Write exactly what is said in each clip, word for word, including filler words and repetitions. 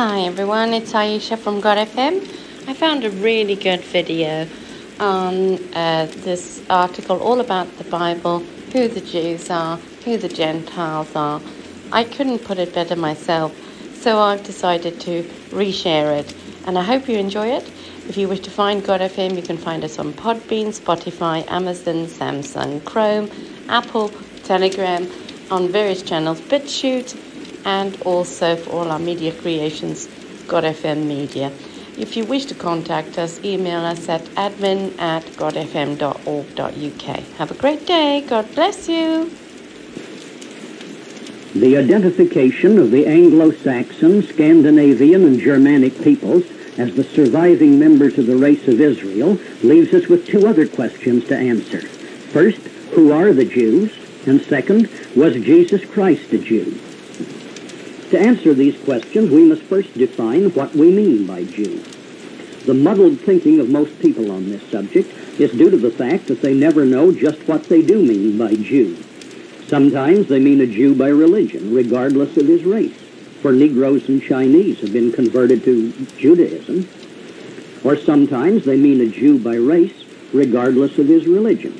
Hi everyone, it's Aisha from God F M. I found a really good video on uh, this article all about the Bible, who the Jews are, who the Gentiles are. I couldn't put it better myself, so I've decided to reshare it, and I hope you enjoy it. If you wish to find God F M, you can find us on Podbean, Spotify, Amazon, Samsung, Chrome, Apple, Telegram, on various channels, BitChute, and also for all our media creations, God F M Media. If you wish to contact us, email us at admin at godfm dot org dot u k. Have a great day. God bless you. The identification of the Anglo-Saxon, Scandinavian, and Germanic peoples as the surviving members of the race of Israel leaves us with two other questions to answer. First, who are the Jews? And second, was Jesus Christ a Jew? To answer these questions, we must first define what we mean by Jew. The muddled thinking of most people on this subject is due to the fact that they never know just what they do mean by Jew. Sometimes they mean a Jew by religion, regardless of his race, for Negroes and Chinese have been converted to Judaism. Or sometimes they mean a Jew by race, regardless of his religion.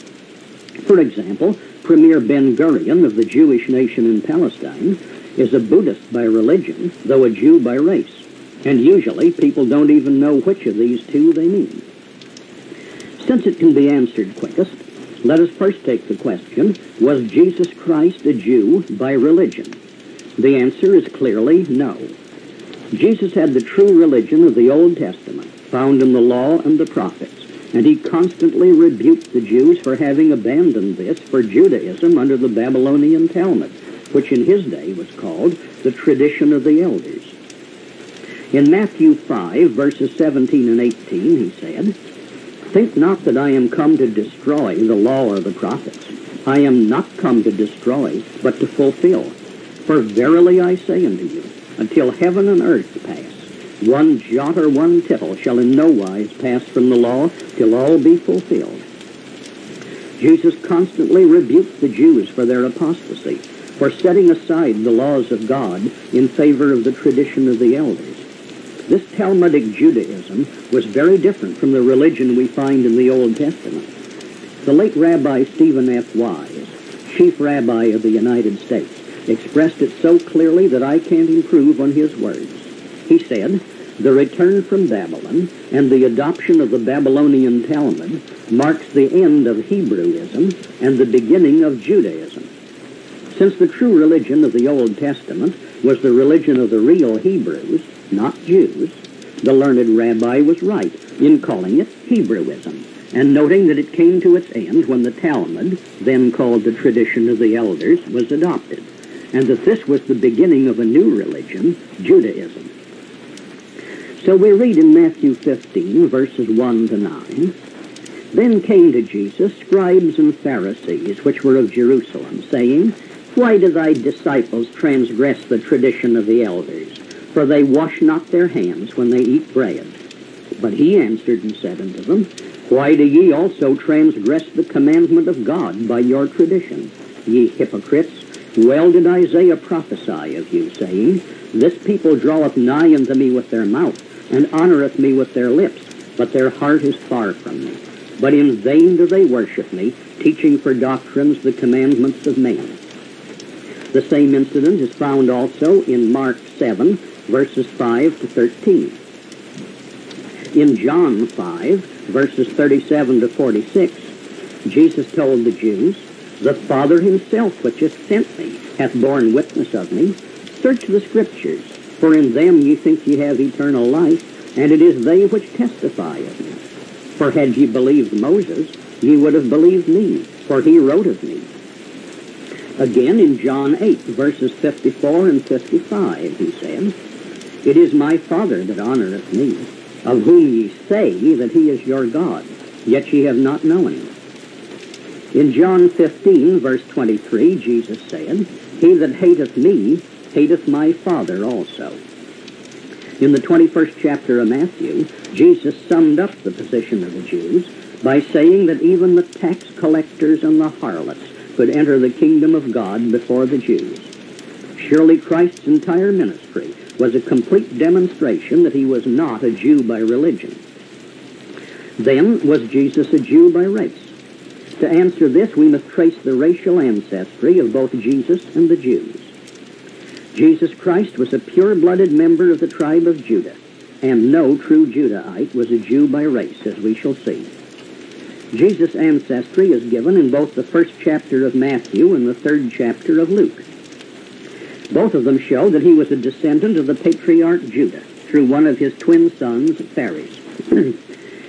For example, Premier Ben-Gurion of the Jewish nation in Palestine is a Buddhist by religion, though a Jew by race, and usually people don't even know which of these two they mean. Since it can be answered quickest, let us first take the question, was Jesus Christ a Jew by religion? The answer is clearly no. Jesus had the true religion of the Old Testament, found in the law and the prophets, and he constantly rebuked the Jews for having abandoned this for Judaism under the Babylonian Talmud, which in his day was called the tradition of the elders. In Matthew five, verses seventeen and eighteen, he said, "Think not that I am come to destroy the law or the prophets. I am not come to destroy, but to fulfill. For verily I say unto you, until heaven and earth pass, one jot or one tittle shall in no wise pass from the law, till all be fulfilled." Jesus constantly rebuked the Jews for their apostasy, for setting aside the laws of God in favor of the tradition of the elders. This Talmudic Judaism was very different from the religion we find in the Old Testament. The late Rabbi Stephen F. Wise, chief rabbi of the United States, expressed it so clearly that I can't improve on his words. He said, "The return from Babylon and the adoption of the Babylonian Talmud marks the end of Hebrewism and the beginning of Judaism. Since the true religion of the Old Testament was the religion of the real Hebrews, not Jews, the learned rabbi was right in calling it Hebrewism, and noting that it came to its end when the Talmud, then called the tradition of the elders, was adopted, and that this was the beginning of a new religion, Judaism." So we read in Matthew fifteen, verses one to nine, "Then came to Jesus scribes and Pharisees, which were of Jerusalem, saying, Why do thy disciples transgress the tradition of the elders? For they wash not their hands when they eat bread. But he answered and said unto them, Why do ye also transgress the commandment of God by your tradition? Ye hypocrites, well did Isaiah prophesy of you, saying, This people draweth nigh unto me with their mouth, and honoureth me with their lips, but their heart is far from me. But in vain do they worship me, teaching for doctrines the commandments of men." The same incident is found also in Mark seven, verses five to thirteen. In John five, verses thirty-seven to forty-six, Jesus told the Jews, "The Father himself which hath sent me hath borne witness of me. Search the Scriptures, for in them ye think ye have eternal life, and it is they which testify of me. For had ye believed Moses, ye would have believed me, for he wrote of me." Again, in John eight, verses fifty-four and fifty-five, he said, "It is my Father that honoreth me, of whom ye say that he is your God, yet ye have not known him." In John fifteen, verse twenty-three, Jesus said, "He that hateth me, hateth my Father also." In the twenty-first chapter of Matthew, Jesus summed up the position of the Jews by saying that even the tax collectors and the harlots could enter the kingdom of God before the Jews. Surely Christ's entire ministry was a complete demonstration that he was not a Jew by religion. Then, was Jesus a Jew by race? To answer this, we must trace the racial ancestry of both Jesus and the Jews. Jesus Christ was a pure-blooded member of the tribe of Judah, and no true Judahite was a Jew by race, as we shall see. Jesus' ancestry is given in both the first chapter of Matthew and the third chapter of Luke. Both of them show that he was a descendant of the patriarch Judah through one of his twin sons, Phares.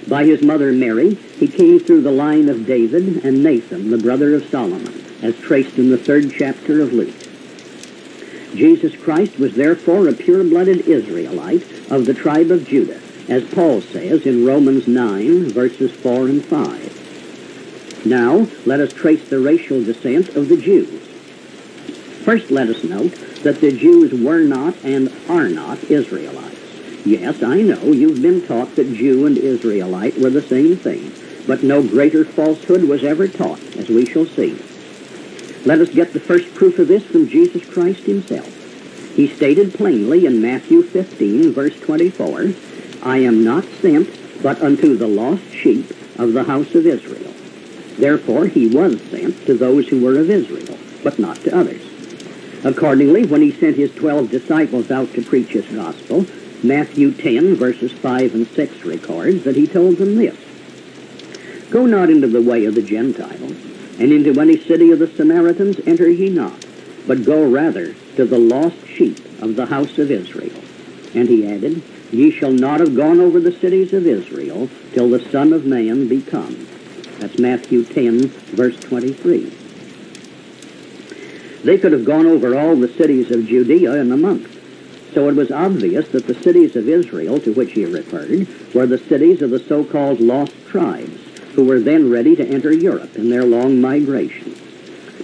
By his mother Mary, he came through the line of David and Nathan, the brother of Solomon, as traced in the third chapter of Luke. Jesus Christ was therefore a pure-blooded Israelite of the tribe of Judah, as Paul says in Romans nine, verses four and five. Now, let us trace the racial descent of the Jews. First, let us note that the Jews were not and are not Israelites. Yes, I know, you've been taught that Jew and Israelite were the same thing, but no greater falsehood was ever taught, as we shall see. Let us get the first proof of this from Jesus Christ himself. He stated plainly in Matthew fifteen, verse twenty-four, I am not sent, but unto the lost sheep of the house of Israel. Therefore he was sent to those who were of Israel, but not to others. Accordingly, when he sent his twelve disciples out to preach his gospel, Matthew ten, verses five and six records that he told them this, Go not into the way of the Gentiles, and into any city of the Samaritans enter ye not, but go rather to the lost sheep of the house of Israel. And he added, Ye shall not have gone over the cities of Israel till the Son of Man be come. That's Matthew ten, verse twenty-three. They could have gone over all the cities of Judea in a month, so it was obvious that the cities of Israel to which he referred were the cities of the so-called lost tribes, who were then ready to enter Europe in their long migration.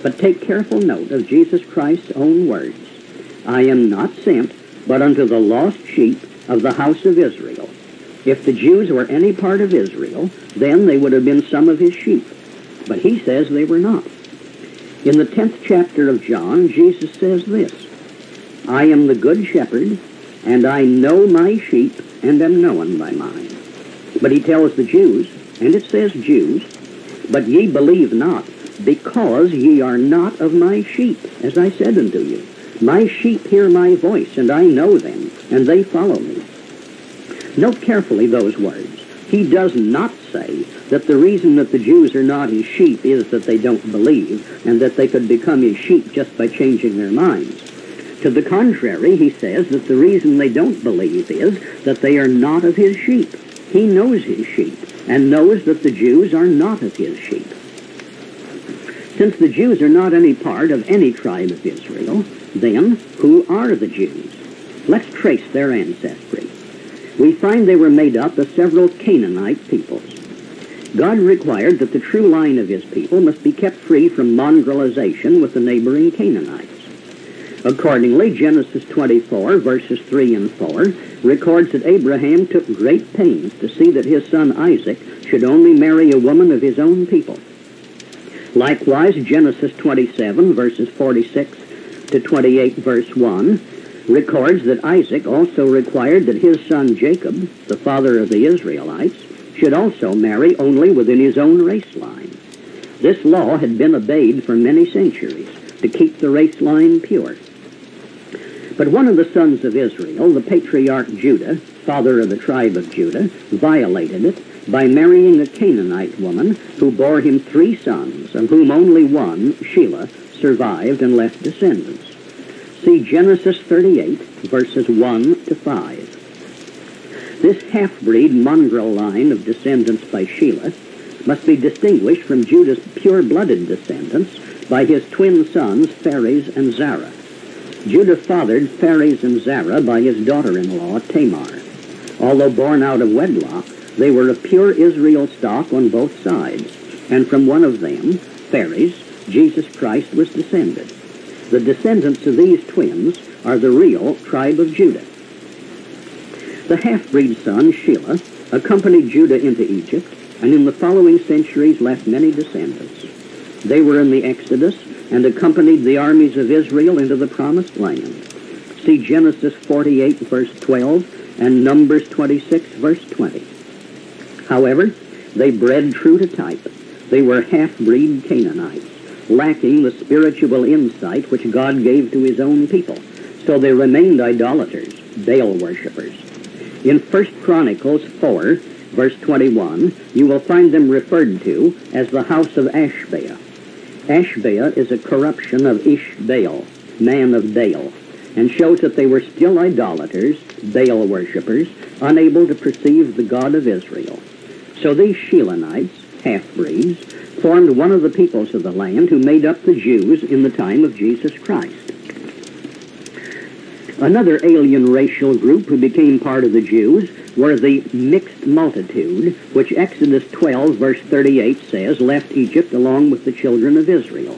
But take careful note of Jesus Christ's own words, I am not sent, but unto the lost sheep of the house of Israel. If the Jews were any part of Israel, then they would have been some of his sheep. But he says they were not. In the tenth chapter of John, Jesus says this, I am the good shepherd, and I know my sheep, and am known by mine. But he tells the Jews, and it says Jews, but ye believe not, because ye are not of my sheep, as I said unto you. My sheep hear my voice, and I know them, and they follow me. Note carefully those words. He does not say that the reason that the Jews are not his sheep is that they don't believe, and that they could become his sheep just by changing their minds. To the contrary, he says that the reason they don't believe is that they are not of his sheep. He knows his sheep, and knows that the Jews are not of his sheep. Since the Jews are not any part of any tribe of Israel, then who are the Jews? Let's trace their ancestry. We find they were made up of several Canaanite peoples. God required that the true line of his people must be kept free from mongrelization with the neighboring Canaanites. Accordingly, Genesis twenty-four, verses three and four, records that Abraham took great pains to see that his son Isaac should only marry a woman of his own people. Likewise, Genesis twenty-seven, verses forty-six to twenty-eight, verse one, records that Isaac also required that his son Jacob, the father of the Israelites, should also marry only within his own race line. This law had been obeyed for many centuries to keep the race line pure. But one of the sons of Israel, the patriarch Judah, father of the tribe of Judah, violated it by marrying a Canaanite woman who bore him three sons, of whom only one, Shelah, survived and left descendants. See Genesis thirty-eight, verses one to five. This half-breed mongrel line of descendants by Shelah must be distinguished from Judah's pure-blooded descendants by his twin sons, Phares and Zerah. Judah fathered Phares and Zerah by his daughter-in-law, Tamar. Although born out of wedlock, they were of pure Israel stock on both sides, and from one of them, Phares, Jesus Christ was descended. The descendants of these twins are the real tribe of Judah. The half-breed son, Shelah, accompanied Judah into Egypt, and in the following centuries left many descendants. They were in the Exodus and accompanied the armies of Israel into the Promised Land. see Genesis forty-eight, verse twelve, and Numbers twenty-six, verse twenty. However, they bred true to type. They were half-breed Canaanites, lacking the spiritual insight which God gave to his own people. So they remained idolaters, Baal worshippers. In First Chronicles four, verse twenty-one, you will find them referred to as the house of Ashbea. Ashbea is a corruption of Ish-Baal, man of Baal, and shows that they were still idolaters, Baal worshippers, unable to perceive the God of Israel. So these Shilonites, half-breeds, formed one of the peoples of the land who made up the Jews in the time of Jesus Christ. Another alien racial group who became part of the Jews were the mixed multitude, which Exodus twelve, verse thirty-eight says, left Egypt along with the children of Israel.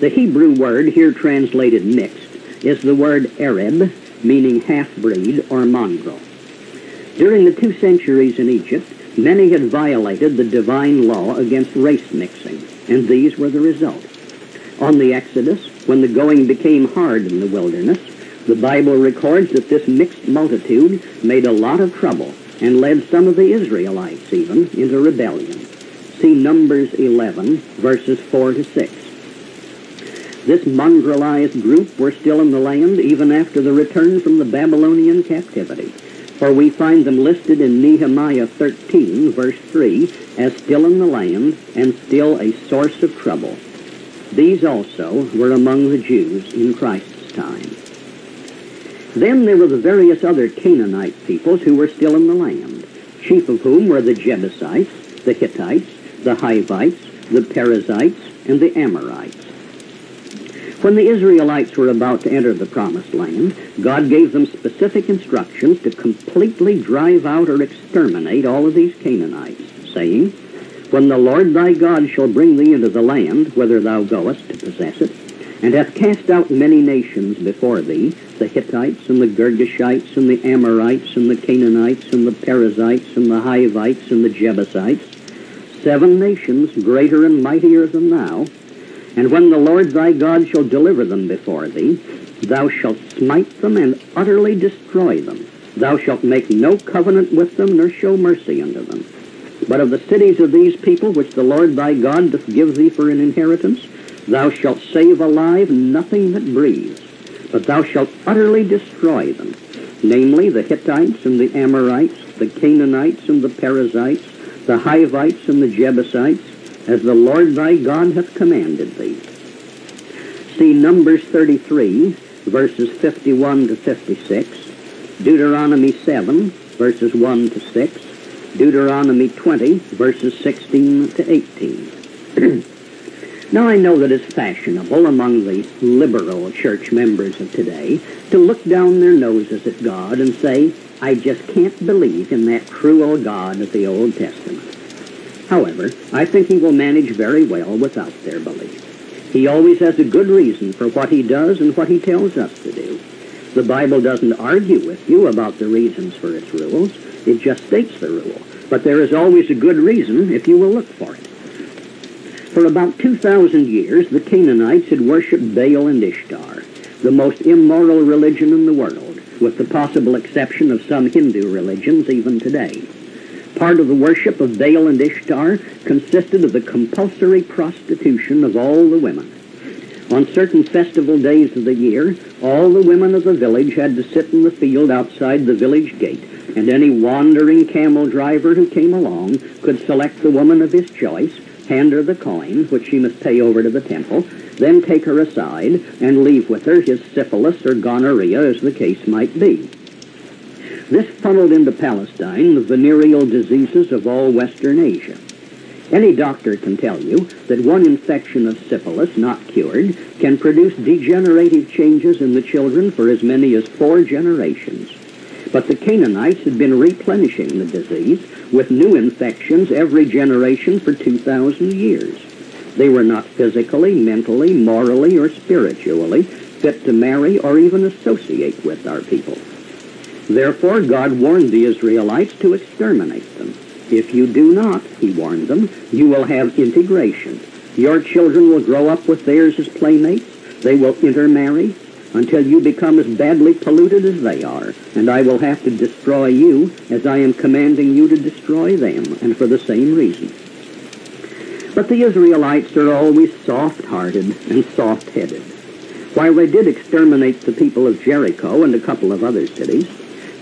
The Hebrew word here translated mixed is the word Arab, meaning half-breed or mongrel. During the two centuries in Egypt, many had violated the divine law against race mixing, and these were the result. On the Exodus, when the going became hard in the wilderness, the Bible records that this mixed multitude made a lot of trouble and led some of the Israelites even into rebellion. See Numbers eleven, verses four to six. This mongrelized group were still in the land even after the return from the Babylonian captivity, for we find them listed in Nehemiah thirteen, verse three, as still in the land and still a source of trouble. These also were among the Jews in Christ's time. Then there were the various other Canaanite peoples who were still in the land, chief of whom were the Jebusites, the Hittites, the Hivites, the Perizzites, and the Amorites. When the Israelites were about to enter the Promised Land, God gave them specific instructions to completely drive out or exterminate all of these Canaanites, saying, "When the Lord thy God shall bring thee into the land, whither thou goest to possess it, and hath cast out many nations before thee, the Hittites, and the Girgashites, and the Amorites, and the Canaanites, and the Perizzites, and the Hivites, and the Jebusites, seven nations greater and mightier than thou, and when the Lord thy God shall deliver them before thee, thou shalt smite them and utterly destroy them. Thou shalt make no covenant with them, nor show mercy unto them. But of the cities of these people, which the Lord thy God doth give thee for an inheritance, thou shalt save alive nothing that breathes. But thou shalt utterly destroy them, namely the Hittites and the Amorites, the Canaanites and the Perizzites, the Hivites and the Jebusites, as the Lord thy God hath commanded thee." See Numbers thirty-three, verses fifty-one to fifty-six, Deuteronomy seven, verses one to six, Deuteronomy twenty, verses sixteen to eighteen. Now I know that it's fashionable among the liberal church members of today to look down their noses at God and say, "I just can't believe in that cruel God of the Old Testament." However, I think he will manage very well without their belief. He always has a good reason for what he does and what he tells us to do. The Bible doesn't argue with you about the reasons for its rules. It just states the rule. But there is always a good reason if you will look for it. For about two thousand years, the Canaanites had worshipped Baal and Ishtar, the most immoral religion in the world, with the possible exception of some Hindu religions even today. Part of the worship of Baal and Ishtar consisted of the compulsory prostitution of all the women. On certain festival days of the year, all the women of the village had to sit in the field outside the village gate, and any wandering camel driver who came along could select the woman of his choice, hand her the coin, which she must pay over to the temple, then take her aside and leave with her his syphilis or gonorrhea, as the case might be. This funneled into Palestine the venereal diseases of all Western Asia. Any doctor can tell you that one infection of syphilis, not cured, can produce degenerative changes in the children for as many as four generations. But the Canaanites had been replenishing the disease with new infections every generation for two thousand years. They were not physically, mentally, morally, or spiritually fit to marry or even associate with our people. Therefore, God warned the Israelites to exterminate them. "If you do not," he warned them, "you will have integration. Your children will grow up with theirs as playmates. They will intermarry. until you become as badly polluted as they are, and I will have to destroy you as I am commanding you to destroy them, and for the same reason. But the Israelites are always soft-hearted and soft-headed. While they did exterminate the people of Jericho and a couple of other cities,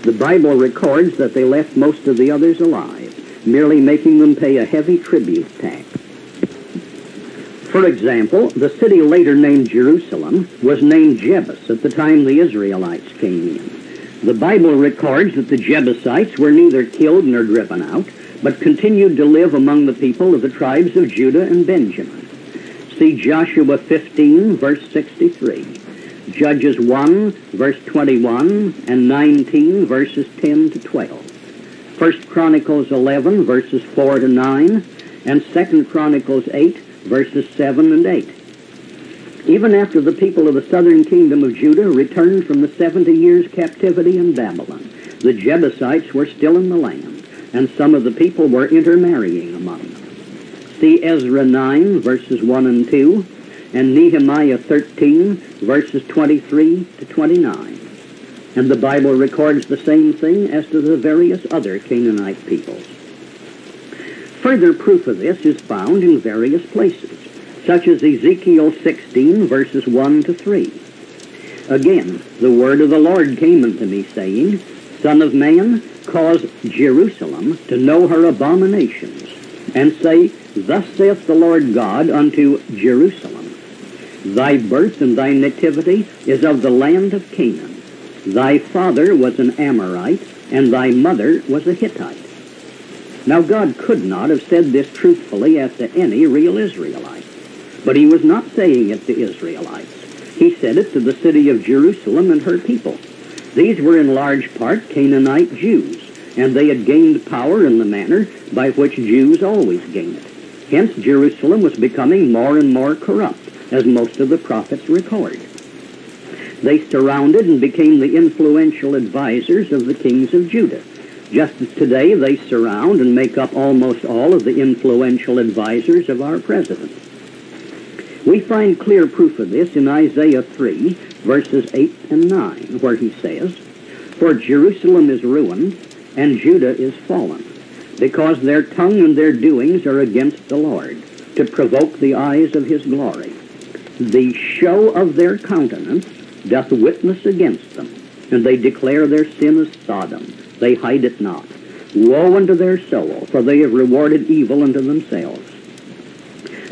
the Bible records that they left most of the others alive, merely making them pay a heavy tribute tax. For example, the city later named Jerusalem was named Jebus at the time the Israelites came in. The Bible records that the Jebusites were neither killed nor driven out, but continued to live among the people of the tribes of Judah and Benjamin. See Joshua fifteen, verse sixty-three, Judges one, verse twenty-one, and nineteen, verses ten to twelve, First Chronicles eleven, verses four to nine, and Second Chronicles eight, verses seven and eight. Even after the people of the southern kingdom of Judah returned from the seventy years' captivity in Babylon, the Jebusites were still in the land, and some of the people were intermarrying among them. See Ezra nine, verses one and two, and Nehemiah thirteen, verses twenty-three to twenty-nine. And the Bible records the same thing as to the various other Canaanite peoples. Further proof of this is found in various places, such as Ezekiel sixteen, verses one to three. Again, the word of the Lord came unto me, saying, Son of man, cause Jerusalem to know her abominations, and say, Thus saith the Lord God unto Jerusalem, Thy birth and thy nativity is of the land of Canaan. Thy father was an Amorite, and thy mother was a Hittite. Now, God could not have said this truthfully as to any real Israelite, but he was not saying it to Israelites. He said it to the city of Jerusalem and her people. These were in large part Canaanite Jews, and they had gained power in the manner by which Jews always gain it. Hence, Jerusalem was becoming more and more corrupt, as most of the prophets record. They surrounded and became the influential advisors of the kings of Judah, just as today they surround and make up almost all of the influential advisors of our president. We find clear proof of this in Isaiah three, verses eight and nine, where he says, For Jerusalem is ruined, and Judah is fallen, because their tongue and their doings are against the Lord, to provoke the eyes of his glory. The show of their countenance doth witness against them, and they declare their sin as Sodom. They hide it not. Woe unto their soul, for they have rewarded evil unto themselves.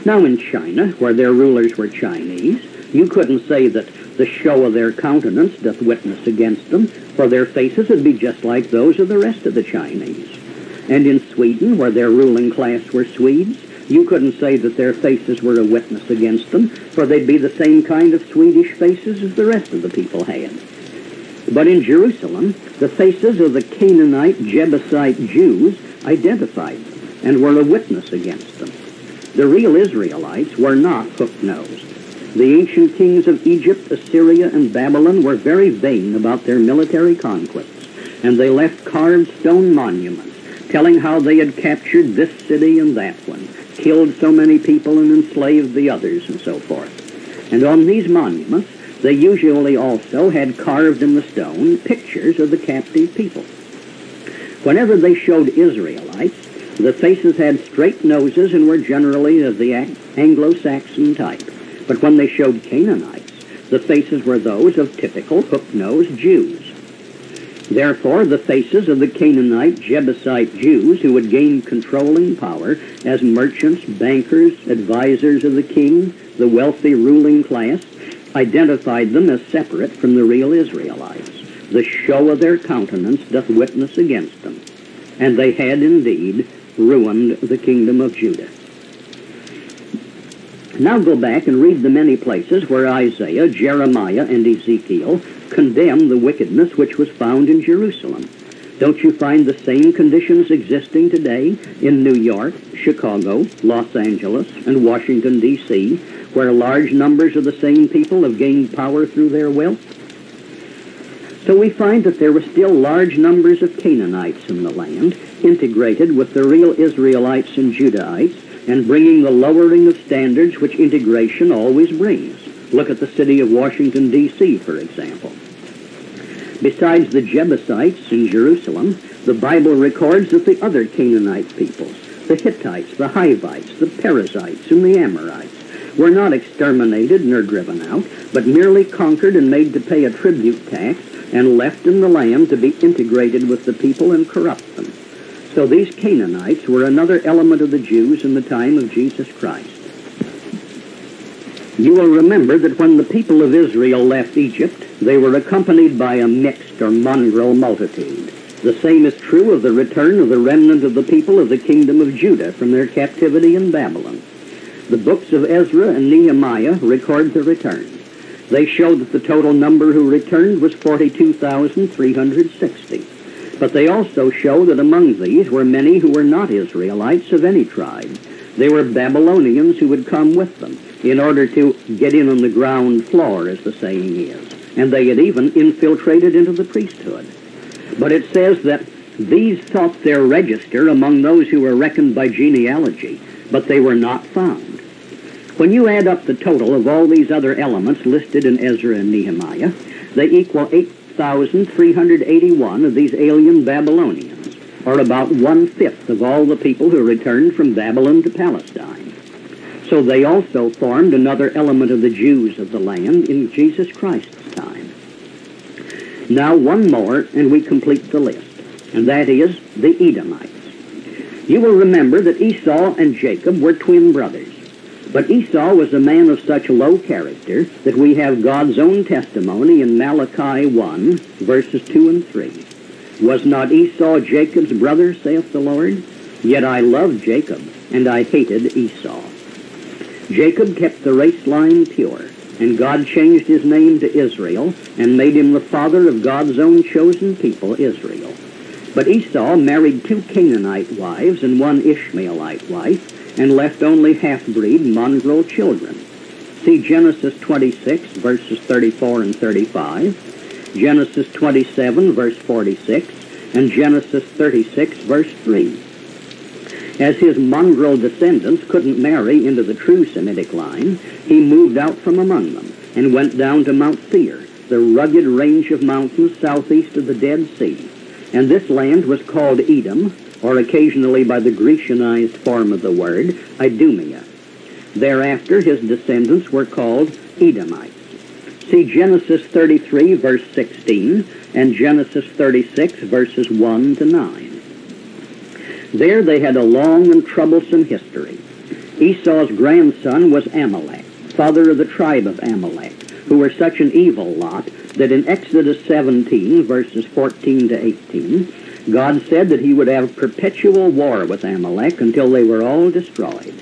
Now in China, where their rulers were Chinese, you couldn't say that the show of their countenance doth witness against them, for their faces would be just like those of the rest of the Chinese. And in Sweden, where their ruling class were Swedes, you couldn't say that their faces were a witness against them, for they'd be the same kind of Swedish faces as the rest of the people had. But in Jerusalem, the faces of the Canaanite Jebusite Jews identified them and were a witness against them. The real Israelites were not hook-nosed. The ancient kings of Egypt, Assyria, and Babylon were very vain about their military conquests, and they left carved stone monuments telling how they had captured this city and that one, killed so many people and enslaved the others, and so forth. And on these monuments, they usually also had carved in the stone pictures of the captive people. Whenever they showed Israelites, the faces had straight noses and were generally of the Anglo-Saxon type. But when they showed Canaanites, the faces were those of typical hook-nosed Jews. Therefore, the faces of the Canaanite Jebusite Jews who had gained controlling power as merchants, bankers, advisors of the king, the wealthy ruling class, identified them as separate from the real Israelites. The show of their countenance doth witness against them. And they had indeed ruined the kingdom of Judah. Now go back and read the many places where Isaiah, Jeremiah, and Ezekiel condemn the wickedness which was found in Jerusalem. Don't you find the same conditions existing today in New York, Chicago, Los Angeles, and Washington, D C, where large numbers of the same people have gained power through their wealth? So we find that there were still large numbers of Canaanites in the land, integrated with the real Israelites and Judahites, and bringing the lowering of standards which integration always brings. Look at the city of Washington, D C, for example. Besides the Jebusites in Jerusalem, the Bible records that the other Canaanite peoples, the Hittites, the Hivites, the Perizzites, and the Amorites, were not exterminated nor driven out, but merely conquered and made to pay a tribute tax and left in the land to be integrated with the people and corrupt them. So these Canaanites were another element of the Jews in the time of Jesus Christ. You will remember that when the people of Israel left Egypt, they were accompanied by a mixed or mongrel multitude. The same is true of the return of the remnant of the people of the kingdom of Judah from their captivity in Babylon. The books of Ezra and Nehemiah record the return. They show that the total number who returned was forty-two thousand three hundred sixty. But they also show that among these were many who were not Israelites of any tribe. They were Babylonians who would come with them in order to get in on the ground floor, as the saying is. And they had even infiltrated into the priesthood. But it says that these sought their register among those who were reckoned by genealogy, but they were not found. When you add up the total of all these other elements listed in Ezra and Nehemiah, they equal eight thousand three hundred eighty-one of these alien Babylonians, or about one-fifth of all the people who returned from Babylon to Palestine. So they also formed another element of the Jews of the land in Jesus Christ's time. Now one more, and we complete the list, and that is the Edomites. You will remember that Esau and Jacob were twin brothers, but Esau was a man of such low character that we have God's own testimony in Malachi one, verses two and three. Was not Esau Jacob's brother, saith the Lord? Yet I loved Jacob, and I hated Esau. Jacob kept the race line pure, and God changed his name to Israel, and made him the father of God's own chosen people, Israel. But Esau married two Canaanite wives and one Ishmaelite wife, and left only half-breed mongrel children. See Genesis twenty-six, verses thirty-four and thirty-five, Genesis twenty-seven, verse forty-six, and Genesis thirty-six, verse three. As his mongrel descendants couldn't marry into the true Semitic line, he moved out from among them and went down to Mount Seir, the rugged range of mountains southeast of the Dead Sea. And this land was called Edom, or occasionally by the Grecianized form of the word, Idumea. Thereafter his descendants were called Edomites. See Genesis thirty-three, verse sixteen, and Genesis thirty-six, verses one to nine. There they had a long and troublesome history. Esau's grandson was Amalek, father of the tribe of Amalek, who were such an evil lot that in Exodus seventeen, verses fourteen to eighteen, God said that he would have perpetual war with Amalek until they were all destroyed.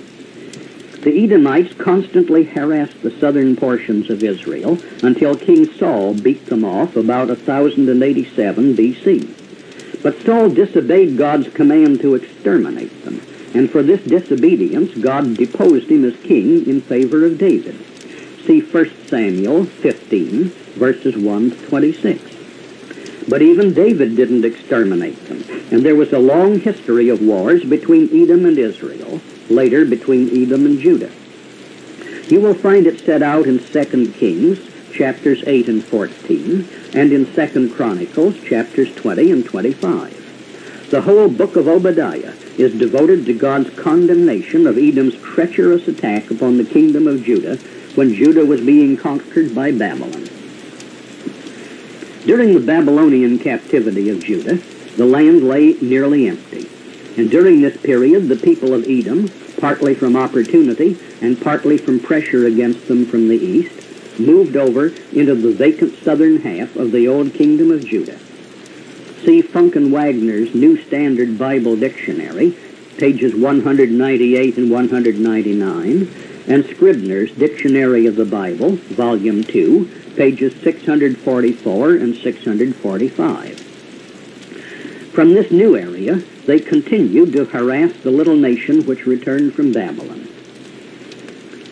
The Edomites constantly harassed the southern portions of Israel until King Saul beat them off about one thousand eighty-seven B C. But Saul disobeyed God's command to exterminate them, and for this disobedience God deposed him as king in favor of David. See First Samuel fifteen, verses one to twenty-six. But even David didn't exterminate them, and there was a long history of wars between Edom and Israel, later between Edom and Judah. You will find it set out in Second Kings, chapters eight and fourteen, and in Second Chronicles, chapters twenty and twenty-five. The whole book of Obadiah is devoted to God's condemnation of Edom's treacherous attack upon the kingdom of Judah when Judah was being conquered by Babylon. During the Babylonian captivity of Judah, the land lay nearly empty, and during this period the people of Edom, partly from opportunity and partly from pressure against them from the east, moved over into the vacant southern half of the old kingdom of Judah. See Funk and Wagner's New Standard Bible Dictionary, pages one ninety-eight and one ninety-nine, and Scribner's Dictionary of the Bible, Volume two, pages six forty-four and six forty-five. From this new area, they continued to harass the little nation which returned from Babylon.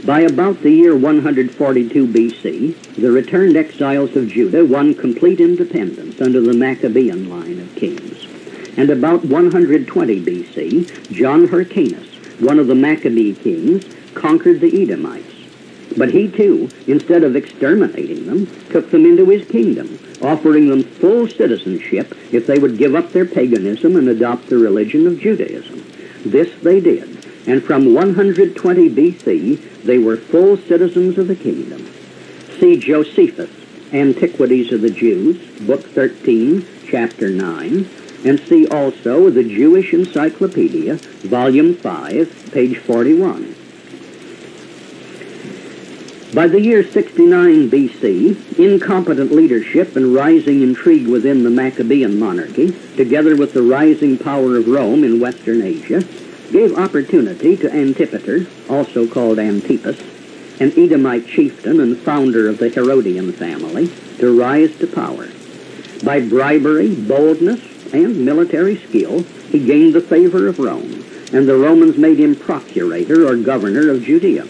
By about the year one forty-two B C, the returned exiles of Judah won complete independence under the Maccabean line of kings. And about one twenty B C, John Hyrcanus, one of the Maccabee kings, conquered the Edomites. But he too, instead of exterminating them, took them into his kingdom, offering them full citizenship if they would give up their paganism and adopt the religion of Judaism. This they did, and from one hundred twenty B C they were full citizens of the kingdom. See Josephus, Antiquities of the Jews, Book thirteen, Chapter nine, and see also the Jewish Encyclopedia, Volume five, page forty-one. By the year sixty-nine B C, incompetent leadership and rising intrigue within the Maccabean monarchy, together with the rising power of Rome in Western Asia, gave opportunity to Antipater, also called Antipas, an Edomite chieftain and founder of the Herodian family, to rise to power. By bribery, boldness, and military skill, he gained the favor of Rome, and the Romans made him procurator or governor of Judea.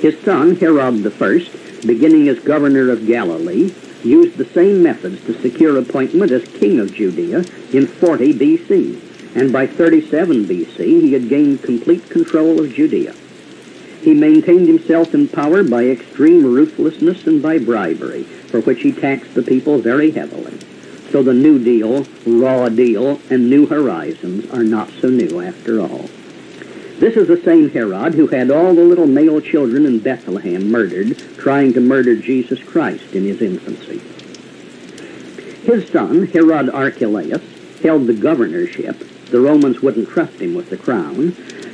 His son, Herod the First, beginning as governor of Galilee, used the same methods to secure appointment as king of Judea in forty B C, and by thirty-seven B C he had gained complete control of Judea. He maintained himself in power by extreme ruthlessness and by bribery, for which he taxed the people very heavily. So the New Deal, Raw Deal, and New Horizons are not so new after all. This is the same Herod who had all the little male children in Bethlehem murdered, trying to murder Jesus Christ in his infancy. His son, Herod Archelaus, held the governorship, the Romans wouldn't trust him with the crown,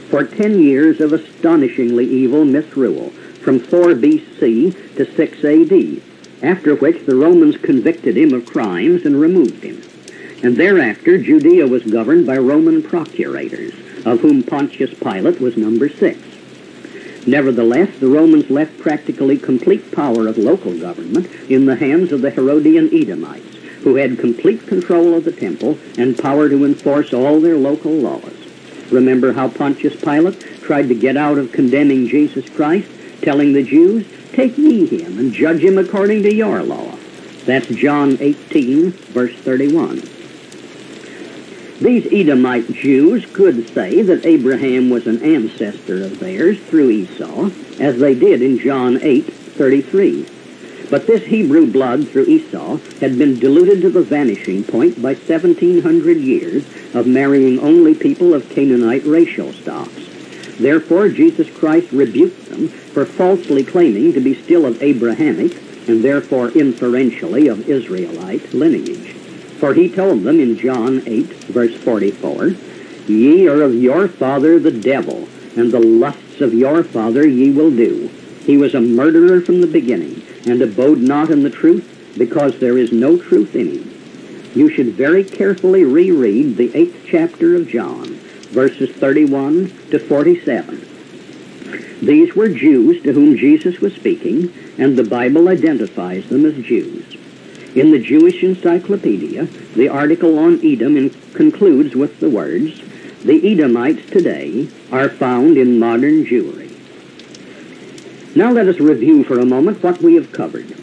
for ten years of astonishingly evil misrule, from four B C to six A D, after which the Romans convicted him of crimes and removed him. And thereafter Judea was governed by Roman procurators, of whom Pontius Pilate was number six. Nevertheless, the Romans left practically complete power of local government in the hands of the Herodian Edomites, who had complete control of the temple and power to enforce all their local laws. Remember how Pontius Pilate tried to get out of condemning Jesus Christ, telling the Jews, "Take ye him and judge him according to your law." That's John eighteen, verse thirty-one. These Edomite Jews could say that Abraham was an ancestor of theirs through Esau, as they did in John eight thirty-three. But this Hebrew blood through Esau had been diluted to the vanishing point by seventeen hundred years of marrying only people of Canaanite racial stocks. Therefore, Jesus Christ rebuked them for falsely claiming to be still of Abrahamic, and therefore inferentially of Israelite, lineage. For he told them in John eight, verse forty-four, "Ye are of your father the devil, and the lusts of your father ye will do. He was a murderer from the beginning, and abode not in the truth, because there is no truth in him." You should very carefully reread the eighth chapter of John, verses thirty-one to forty-seven. These were Jews to whom Jesus was speaking, and the Bible identifies them as Jews. In the Jewish Encyclopedia, the article on Edom in concludes with the words, "The Edomites today are found in modern Jewry." Now let us review for a moment what we have covered.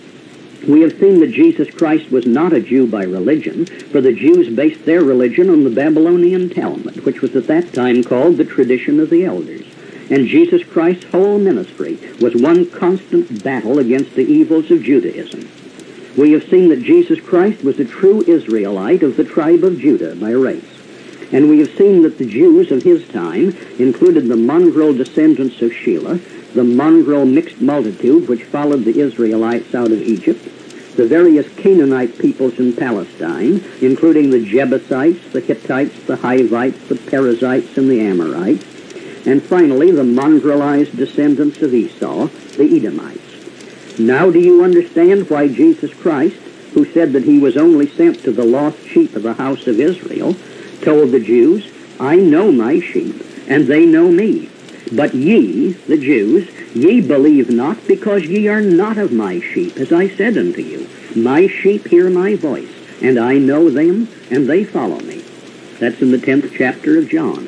We have seen that Jesus Christ was not a Jew by religion, for the Jews based their religion on the Babylonian Talmud, which was at that time called the tradition of the elders. And Jesus Christ's whole ministry was one constant battle against the evils of Judaism. We have seen that Jesus Christ was a true Israelite of the tribe of Judah by race. And we have seen that the Jews of his time included the mongrel descendants of Shelah, the mongrel mixed multitude which followed the Israelites out of Egypt, the various Canaanite peoples in Palestine, including the Jebusites, the Hittites, the Hivites, the Perizzites, and the Amorites, and finally the mongrelized descendants of Esau, the Edomites. Now do you understand why Jesus Christ, who said that he was only sent to the lost sheep of the house of Israel, told the Jews, "I know my sheep, and they know me. But ye, the Jews, ye believe not, because ye are not of my sheep, as I said unto you. My sheep hear my voice, and I know them, and they follow me." That's in the tenth chapter of John.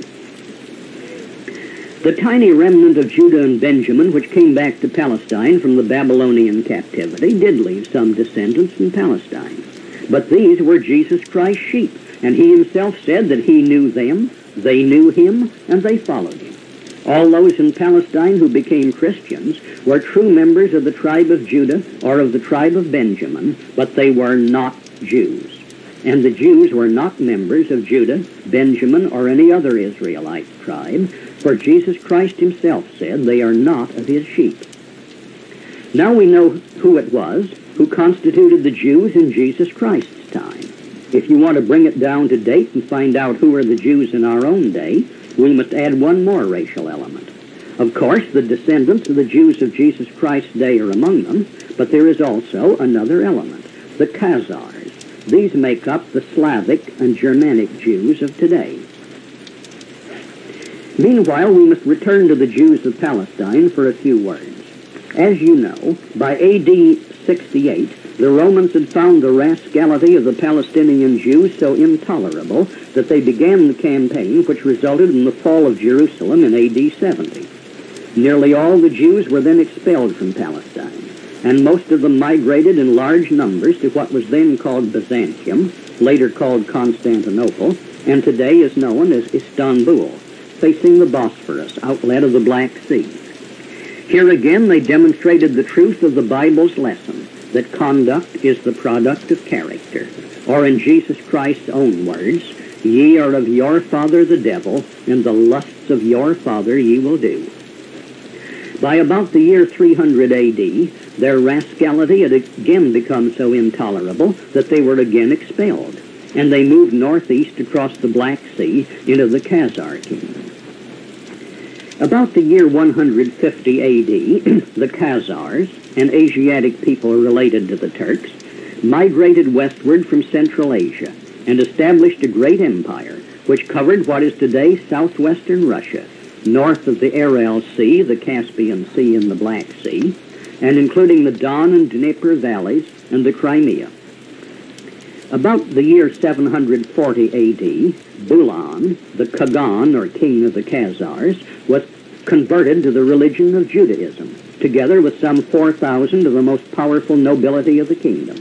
The tiny remnant of Judah and Benjamin, which came back to Palestine from the Babylonian captivity, did leave some descendants in Palestine. But these were Jesus Christ's sheep, and he himself said that he knew them, they knew him, and they followed him. All those in Palestine who became Christians were true members of the tribe of Judah or of the tribe of Benjamin, but they were not Jews. And the Jews were not members of Judah, Benjamin, or any other Israelite tribe, for Jesus Christ himself said they are not of his sheep. Now we know who it was who constituted the Jews in Jesus Christ's time. If you want to bring it down to date and find out who are the Jews in our own day, we must add one more racial element. Of course, the descendants of the Jews of Jesus Christ's day are among them, but there is also another element, the Khazars. These make up the Slavic and Germanic Jews of today. Meanwhile, we must return to the Jews of Palestine for a few words. As you know, by A D sixty-eight, the Romans had found the rascality of the Palestinian Jews so intolerable that they began the campaign which resulted in the fall of Jerusalem in A D seventy. Nearly all the Jews were then expelled from Palestine, and most of them migrated in large numbers to what was then called Byzantium, later called Constantinople, and today is known as Istanbul, facing the Bosphorus, outlet of the Black Sea. Here again they demonstrated the truth of the Bible's lesson, that conduct is the product of character, or in Jesus Christ's own words, "Ye are of your father the devil, and the lusts of your father ye will do." By about the year three hundred A D, their rascality had again become so intolerable that they were again expelled, and they moved northeast across the Black Sea into the Khazar kingdom. About the year one hundred fifty A D, the Khazars, an Asiatic people related to the Turks, migrated westward from Central Asia and established a great empire which covered what is today southwestern Russia, north of the Aral Sea, the Caspian Sea, and the Black Sea, and including the Don and Dnieper valleys and the Crimea. About the year seven hundred forty A D, Bulan, the Khagan, or king of the Khazars, was converted to the religion of Judaism, together with some four thousand of the most powerful nobility of the kingdom.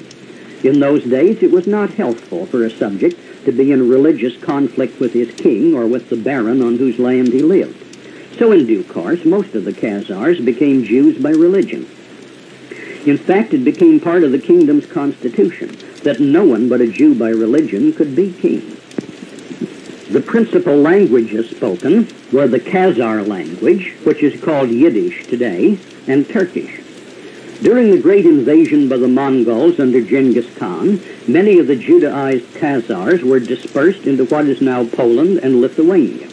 In those days, it was not healthful for a subject to be in religious conflict with his king or with the baron on whose land he lived. So in due course, most of the Khazars became Jews by religion. In fact, it became part of the kingdom's constitution that no one but a Jew by religion could be king. The principal languages spoken were the Khazar language, which is called Yiddish today, and Turkish. During the great invasion by the Mongols under Genghis Khan, many of the Judaized Khazars were dispersed into what is now Poland and Lithuania.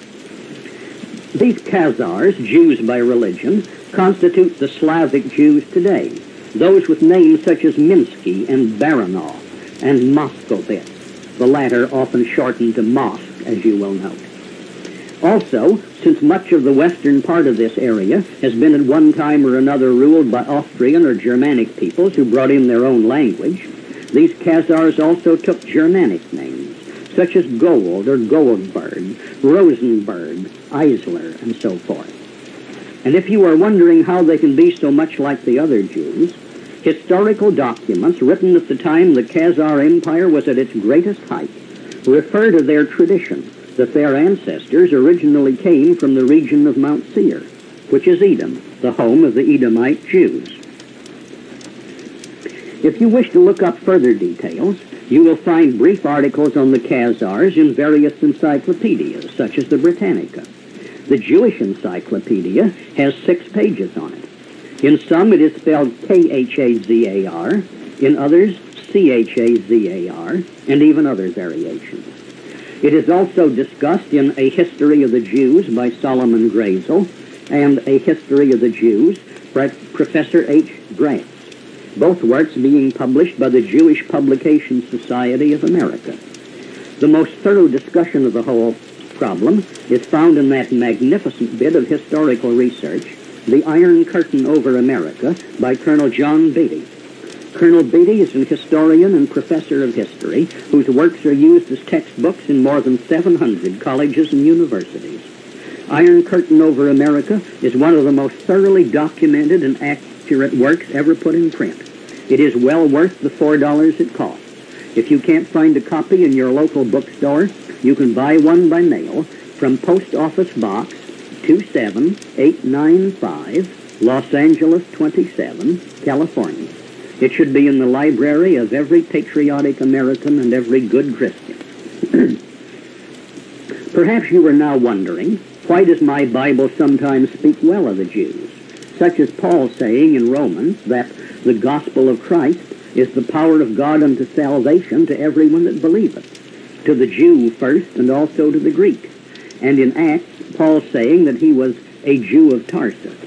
These Khazars, Jews by religion, constitute the Slavic Jews today, those with names such as Minsky and Baranov and Moscovitz, the latter often shortened to Mosque, as you will note. Also, since much of the western part of this area has been at one time or another ruled by Austrian or Germanic peoples who brought in their own language, these Khazars also took Germanic names, such as Gold or Goldberg, Rosenberg, Eisler, and so forth. And if you are wondering how they can be so much like the other Jews, historical documents written at the time the Khazar Empire was at its greatest height refer to their tradition that their ancestors originally came from the region of Mount Seir, which is Edom, the home of the Edomite Jews. If you wish to look up further details, you will find brief articles on the Khazars in various encyclopedias, such as the Britannica. The Jewish Encyclopedia has six pages on it. In some, it is spelled K H A Z A R, in others, C H A Z A R, and even other variations. It is also discussed in A History of the Jews by Solomon Grazel and A History of the Jews by Professor H. Gratz, both works being published by the Jewish Publication Society of America. The most thorough discussion of the whole problem is found in that magnificent bit of historical research, The Iron Curtain Over America, by Colonel John Beatty. Colonel Beatty is an historian and professor of history whose works are used as textbooks in more than seven hundred colleges and universities. Iron Curtain Over America is one of the most thoroughly documented and accurate works ever put in print. It is well worth the four dollars it costs. If you can't find a copy in your local bookstore, you can buy one by mail from Post Office Box two seven eight nine five, Los Angeles twenty-seven, California. It should be in the library of every patriotic American and every good Christian. Perhaps you are now wondering, why does my Bible sometimes speak well of the Jews? Such as Paul saying in Romans that the gospel of Christ is the power of God unto salvation to everyone that believeth, to the Jew first and also to the Greek. And in Acts, Paul saying that he was a Jew of Tarsus.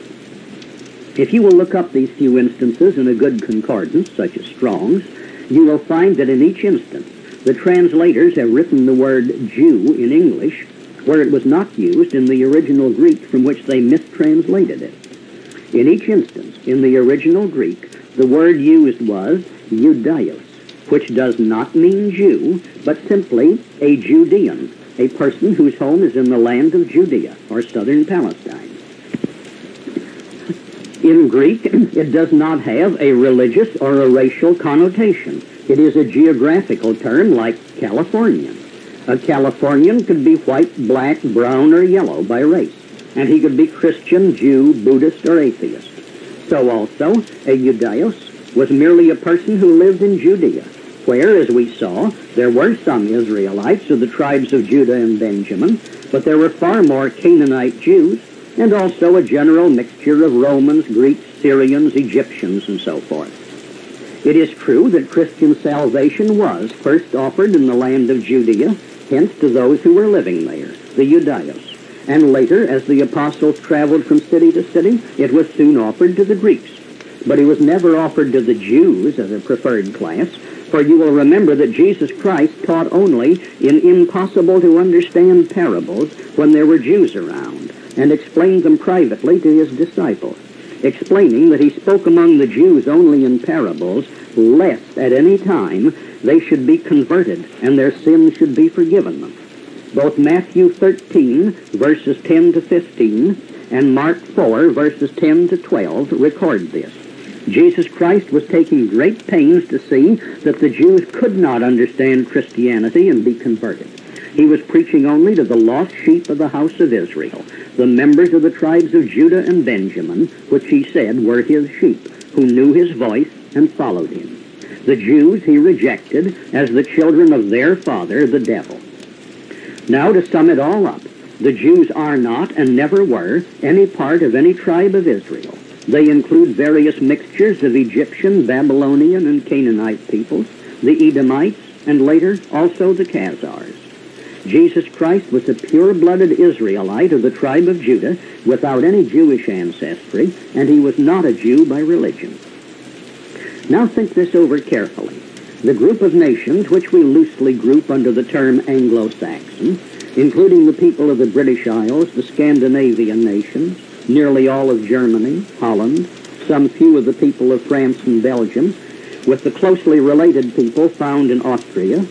If you will look up these few instances in a good concordance, such as Strong's, you will find that in each instance the translators have written the word Jew in English where it was not used in the original Greek from which they mistranslated it. In each instance, in the original Greek, the word used was Judaios, which does not mean Jew, but simply a Judean, a person whose home is in the land of Judea, or southern Palestine. In Greek, it does not have a religious or a racial connotation. It is a geographical term like Californian. A Californian could be white, black, brown, or yellow by race, and he could be Christian, Jew, Buddhist, or atheist. So also, a Judaios was merely a person who lived in Judea, where, as we saw, there were some Israelites of the tribes of Judah and Benjamin, but there were far more Canaanite Jews, and also a general mixture of Romans, Greeks, Syrians, Egyptians, and so forth. It is true that Christian salvation was first offered in the land of Judea, hence to those who were living there, the Judaios, and later, as the apostles traveled from city to city, it was soon offered to the Greeks. But it was never offered to the Jews as a preferred class, for you will remember that Jesus Christ taught only in impossible-to-understand parables when there were Jews around, and explained them privately to his disciples, explaining that he spoke among the Jews only in parables, lest at any time they should be converted and their sins should be forgiven them. Both Matthew thirteen, verses ten to fifteen, and Mark four, verses ten to twelve, record this. Jesus Christ was taking great pains to see that the Jews could not understand Christianity and be converted. He was preaching only to the lost sheep of the house of Israel, the members of the tribes of Judah and Benjamin, which he said were his sheep, who knew his voice and followed him. The Jews he rejected as the children of their father, the devil. Now, to sum it all up, the Jews are not, and never were, any part of any tribe of Israel. They include various mixtures of Egyptian, Babylonian, and Canaanite peoples, the Edomites, and later also the Khazars. Jesus Christ was a pure-blooded Israelite of the tribe of Judah without any Jewish ancestry, and he was not a Jew by religion. Now think this over carefully. The group of nations which we loosely group under the term Anglo-Saxon, including the people of the British Isles, the Scandinavian nations, nearly all of Germany, Holland, some few of the people of France and Belgium, with the closely related people found in Austria,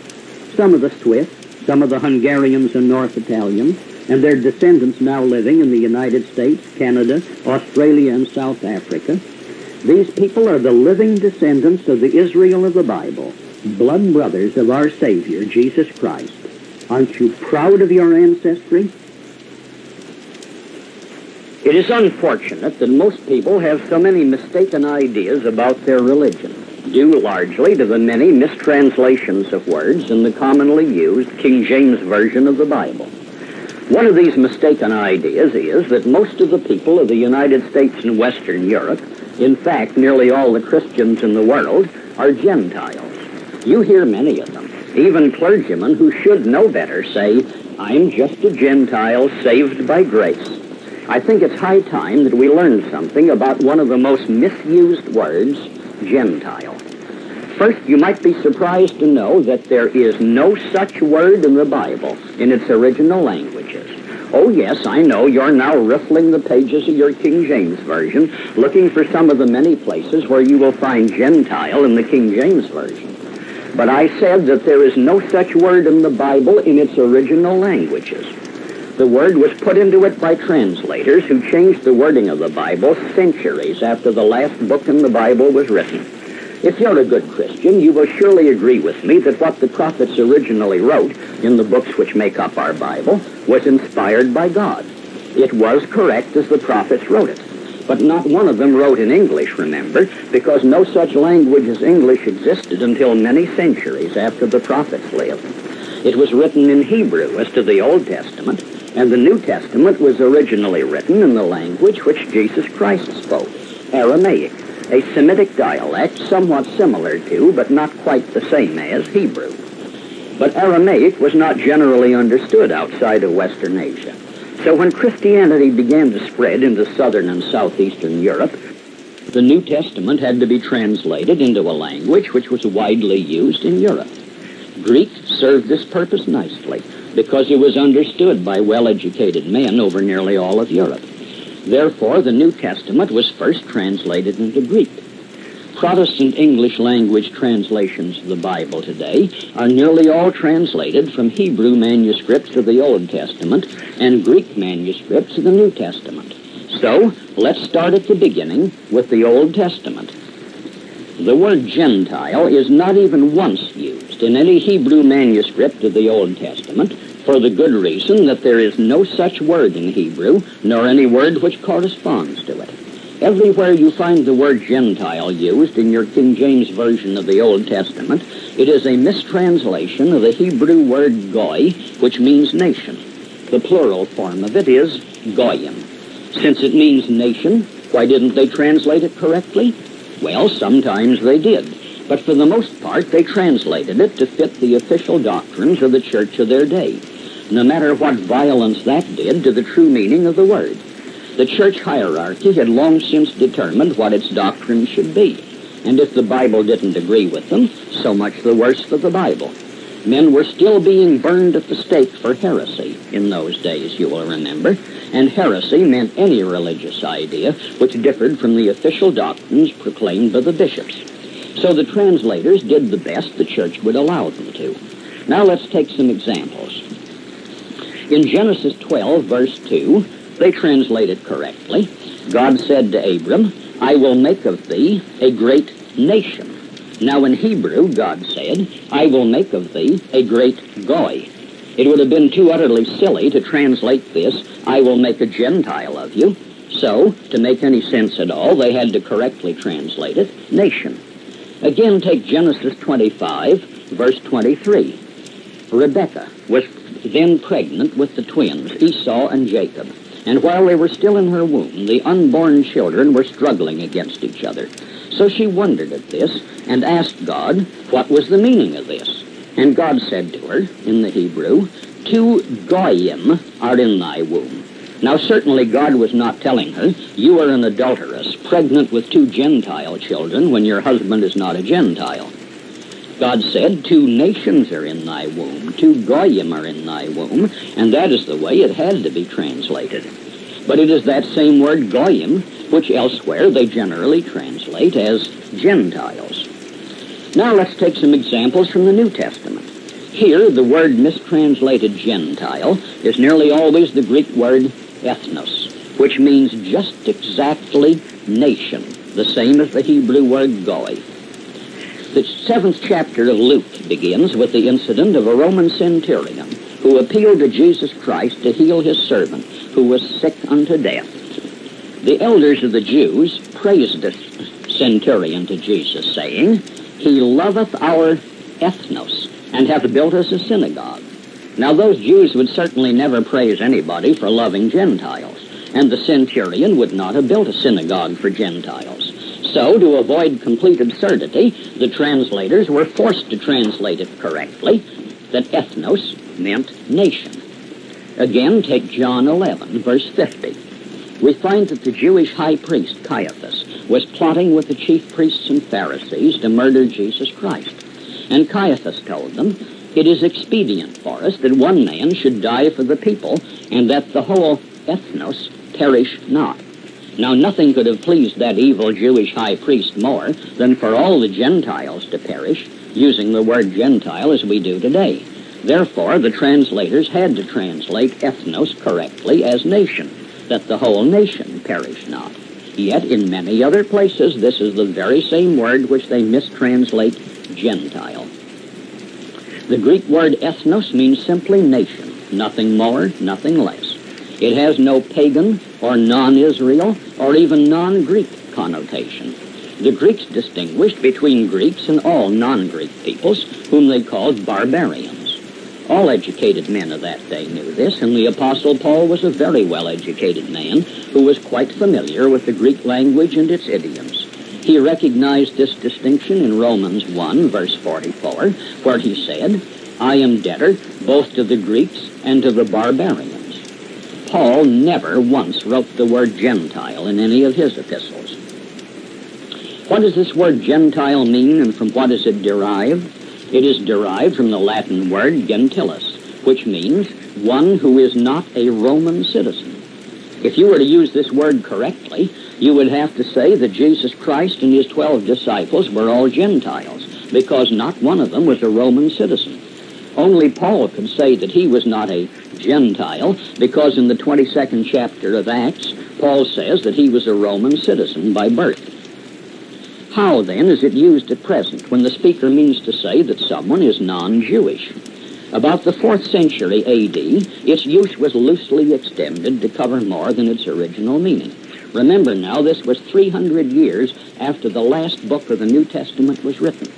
some of the Swiss, some of the Hungarians and North Italians, and their descendants now living in the United States, Canada, Australia, and South Africa. These people are the living descendants of the Israel of the Bible, blood brothers of our Savior, Jesus Christ. Aren't you proud of your ancestry? It is unfortunate that most people have so many mistaken ideas about their religion, due largely to the many mistranslations of words in the commonly used King James Version of the Bible. One of these mistaken ideas is that most of the people of the United States and Western Europe, in fact, nearly all the Christians in the world, are Gentiles. You hear many of them, even clergymen who should know better, say, "I'm just a Gentile saved by grace." I think it's high time that we learn something about one of the most misused words, Gentile. First, you might be surprised to know that there is no such word in the Bible in its original languages. Oh, yes, I know you're now riffling the pages of your King James Version, looking for some of the many places where you will find Gentile in the King James Version. But I said that there is no such word in the Bible in its original languages. The word was put into it by translators who changed the wording of the Bible centuries after the last book in the Bible was written. If you're a good Christian, you will surely agree with me that what the prophets originally wrote in the books which make up our Bible was inspired by God. It was correct as the prophets wrote it. But not one of them wrote in English, remember, because no such language as English existed until many centuries after the prophets lived. It was written in Hebrew as to the Old Testament, and the New Testament was originally written in the language which Jesus Christ spoke, Aramaic, a Semitic dialect somewhat similar to, but not quite the same as, Hebrew. But Aramaic was not generally understood outside of Western Asia. So when Christianity began to spread into southern and southeastern Europe, the New Testament had to be translated into a language which was widely used in Europe. Greek served this purpose nicely because it was understood by well-educated men over nearly all of Europe. Therefore, the New Testament was first translated into Greek. Protestant English language translations of the Bible today are nearly all translated from Hebrew manuscripts of the Old Testament and Greek manuscripts of the New Testament. So, let's start at the beginning with the Old Testament. The word Gentile is not even once used in any Hebrew manuscript of the Old Testament for the good reason that there is no such word in Hebrew, nor any word which corresponds to it. Everywhere you find the word Gentile used in your King James Version of the Old Testament, it is a mistranslation of the Hebrew word goy, which means nation. The plural form of it is goyim. Since it means nation, why didn't they translate it correctly? Well, sometimes they did, but for the most part they translated it to fit the official doctrines of the church of their day, no matter what violence that did to the true meaning of the word. The church hierarchy had long since determined what its doctrine should be, and if the Bible didn't agree with them, so much the worse for the Bible. Men were still being burned at the stake for heresy in those days, you will remember, and heresy meant any religious idea which differed from the official doctrines proclaimed by the bishops. So the translators did the best the church would allow them to. Now let's take some examples. In Genesis twelve, verse two, they translate it correctly. God said to Abram, I will make of thee a great nation. Now in Hebrew, God said, I will make of thee a great goy. It would have been too utterly silly to translate this, I will make a Gentile of you. So, to make any sense at all, they had to correctly translate it, nation. Again, take Genesis twenty-five, verse twenty-three. Rebekah was then pregnant with the twins, Esau and Jacob. And while they were still in her womb, the unborn children were struggling against each other. So she wondered at this and asked God, what was the meaning of this? And God said to her, in the Hebrew, two goyim are in thy womb. Now certainly God was not telling her, you are an adulteress, pregnant with two Gentile children when your husband is not a Gentile. God said, two nations are in thy womb, two goyim are in thy womb, and that is the way it had to be translated. But it is that same word goyim, which elsewhere they generally translate as Gentiles. Now let's take some examples from the New Testament. Here, the word mistranslated Gentile is nearly always the Greek word ethnos, which means just exactly nation, the same as the Hebrew word goy. The seventh chapter of Luke begins with the incident of a Roman centurion who appealed to Jesus Christ to heal his servant, who was sick unto death. The elders of the Jews praised the centurion to Jesus, saying, He loveth our ethnos, and hath built us a synagogue. Now those Jews would certainly never praise anybody for loving Gentiles, and the centurion would not have built a synagogue for Gentiles. So, to avoid complete absurdity, the translators were forced to translate it correctly, that ethnos meant nation. Again, take John eleven, verse fifty. We find that the Jewish high priest, Caiaphas, was plotting with the chief priests and Pharisees to murder Jesus Christ. And Caiaphas told them, It is expedient for us that one man should die for the people, and that the whole ethnos perish not. Now, nothing could have pleased that evil Jewish high priest more than for all the Gentiles to perish, using the word Gentile as we do today. Therefore, the translators had to translate ethnos correctly as nation, that the whole nation perish not. Yet, in many other places, this is the very same word which they mistranslate Gentile. The Greek word ethnos means simply nation, nothing more, nothing less. It has no pagan or non-Israel or even non-Greek connotation. The Greeks distinguished between Greeks and all non-Greek peoples, whom they called barbarians. All educated men of that day knew this, and the Apostle Paul was a very well-educated man who was quite familiar with the Greek language and its idioms. He recognized this distinction in Romans one, verse forty-four, where he said, "I am debtor both to the Greeks and to the barbarians." Paul never once wrote the word Gentile in any of his epistles. What does this word Gentile mean, and from what is it derived? It is derived from the Latin word gentilis, which means one who is not a Roman citizen. If you were to use this word correctly, you would have to say that Jesus Christ and his twelve disciples were all Gentiles, because not one of them was a Roman citizen. Only Paul could say that he was not a Gentile, because in the twenty-second chapter of Acts, Paul says that he was a Roman citizen by birth. How, then, is it used at present when the speaker means to say that someone is non-Jewish? About the fourth century A D, its use was loosely extended to cover more than its original meaning. Remember now, this was three hundred years after the last book of the New Testament was written.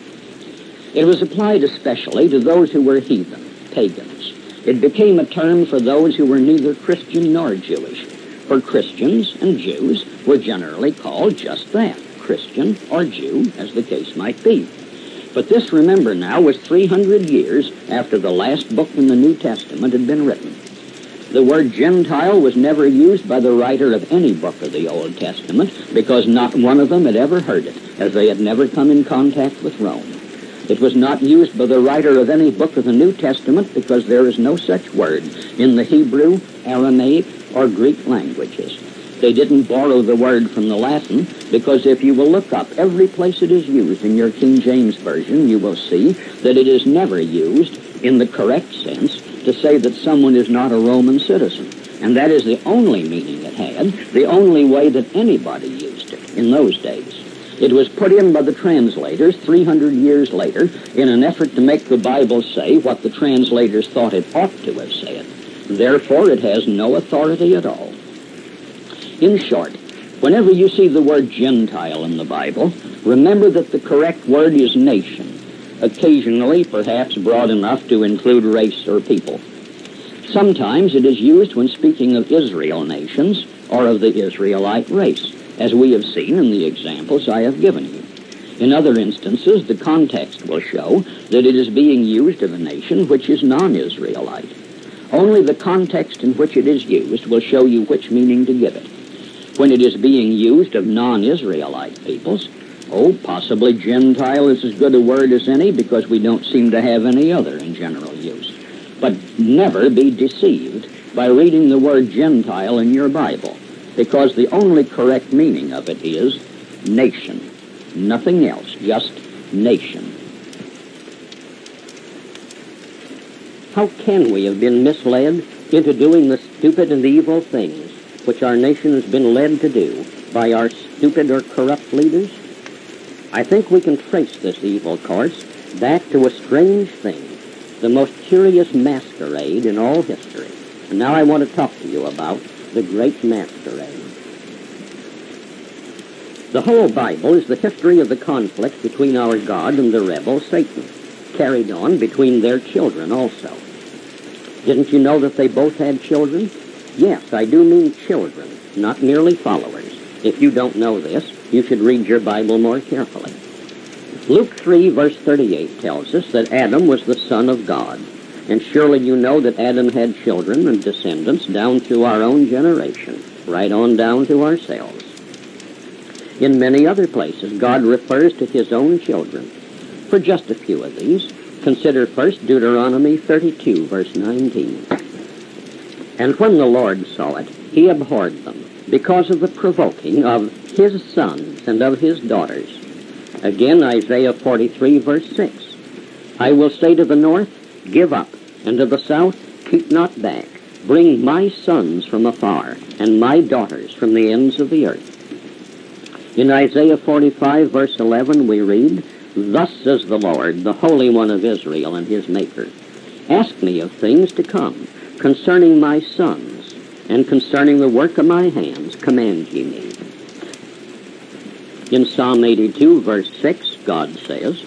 It was applied especially to those who were heathen, pagans. It became a term for those who were neither Christian nor Jewish, for Christians and Jews were generally called just that, Christian or Jew, as the case might be. But this, remember now, was three hundred years after the last book in the New Testament had been written. The word Gentile was never used by the writer of any book of the Old Testament because not one of them had ever heard it, as they had never come in contact with Rome. It was not used by the writer of any book of the New Testament because there is no such word in the Hebrew, Aramaic, or Greek languages. They didn't borrow the word from the Latin because if you will look up every place it is used in your King James Version, you will see that it is never used in the correct sense to say that someone is not a Roman citizen, and that is the only meaning it had, the only way that anybody used it in those days. It was put in by the translators three hundred years later in an effort to make the Bible say what the translators thought it ought to have said. Therefore, it has no authority at all. In short, whenever you see the word Gentile in the Bible, remember that the correct word is nation, occasionally perhaps broad enough to include race or people. Sometimes it is used when speaking of Israel nations or of the Israelite race, as we have seen in the examples I have given you. In other instances, the context will show that it is being used of a nation which is non-Israelite. Only the context in which it is used will show you which meaning to give it. When it is being used of non-Israelite peoples, oh, possibly Gentile is as good a word as any because we don't seem to have any other in general use. But never be deceived by reading the word Gentile in your Bible because the only correct meaning of it is nation. Nothing else, just nation. How can we have been misled into doing the stupid and the evil things which our nation has been led to do by our stupid or corrupt leaders? I think we can trace this evil course back to a strange thing, the most curious masquerade in all history. And now I want to talk to you about the Great Masquerade. The whole Bible is the history of the conflict between our God and the rebel Satan, carried on between their children also. Didn't you know that they both had children? Yes, I do mean children, not merely followers. If you don't know this, you should read your Bible more carefully. Luke three, verse thirty-eight tells us that Adam was the son of God. And surely you know that Adam had children and descendants down through our own generation, right on down to ourselves. In many other places, God refers to his own children. For just a few of these, consider first Deuteronomy thirty-two, verse nineteen. And when the Lord saw it, he abhorred them because of the provoking of his sons and of his daughters. Again, Isaiah forty-three, verse six. I will say to the north, give up, and to the south, keep not back. Bring my sons from afar, and my daughters from the ends of the earth. In Isaiah forty-five, verse eleven, we read, Thus says the Lord, the Holy One of Israel and his Maker, ask me of things to come concerning my sons, and concerning the work of my hands command ye me. In Psalm eighty-two, verse six, God says,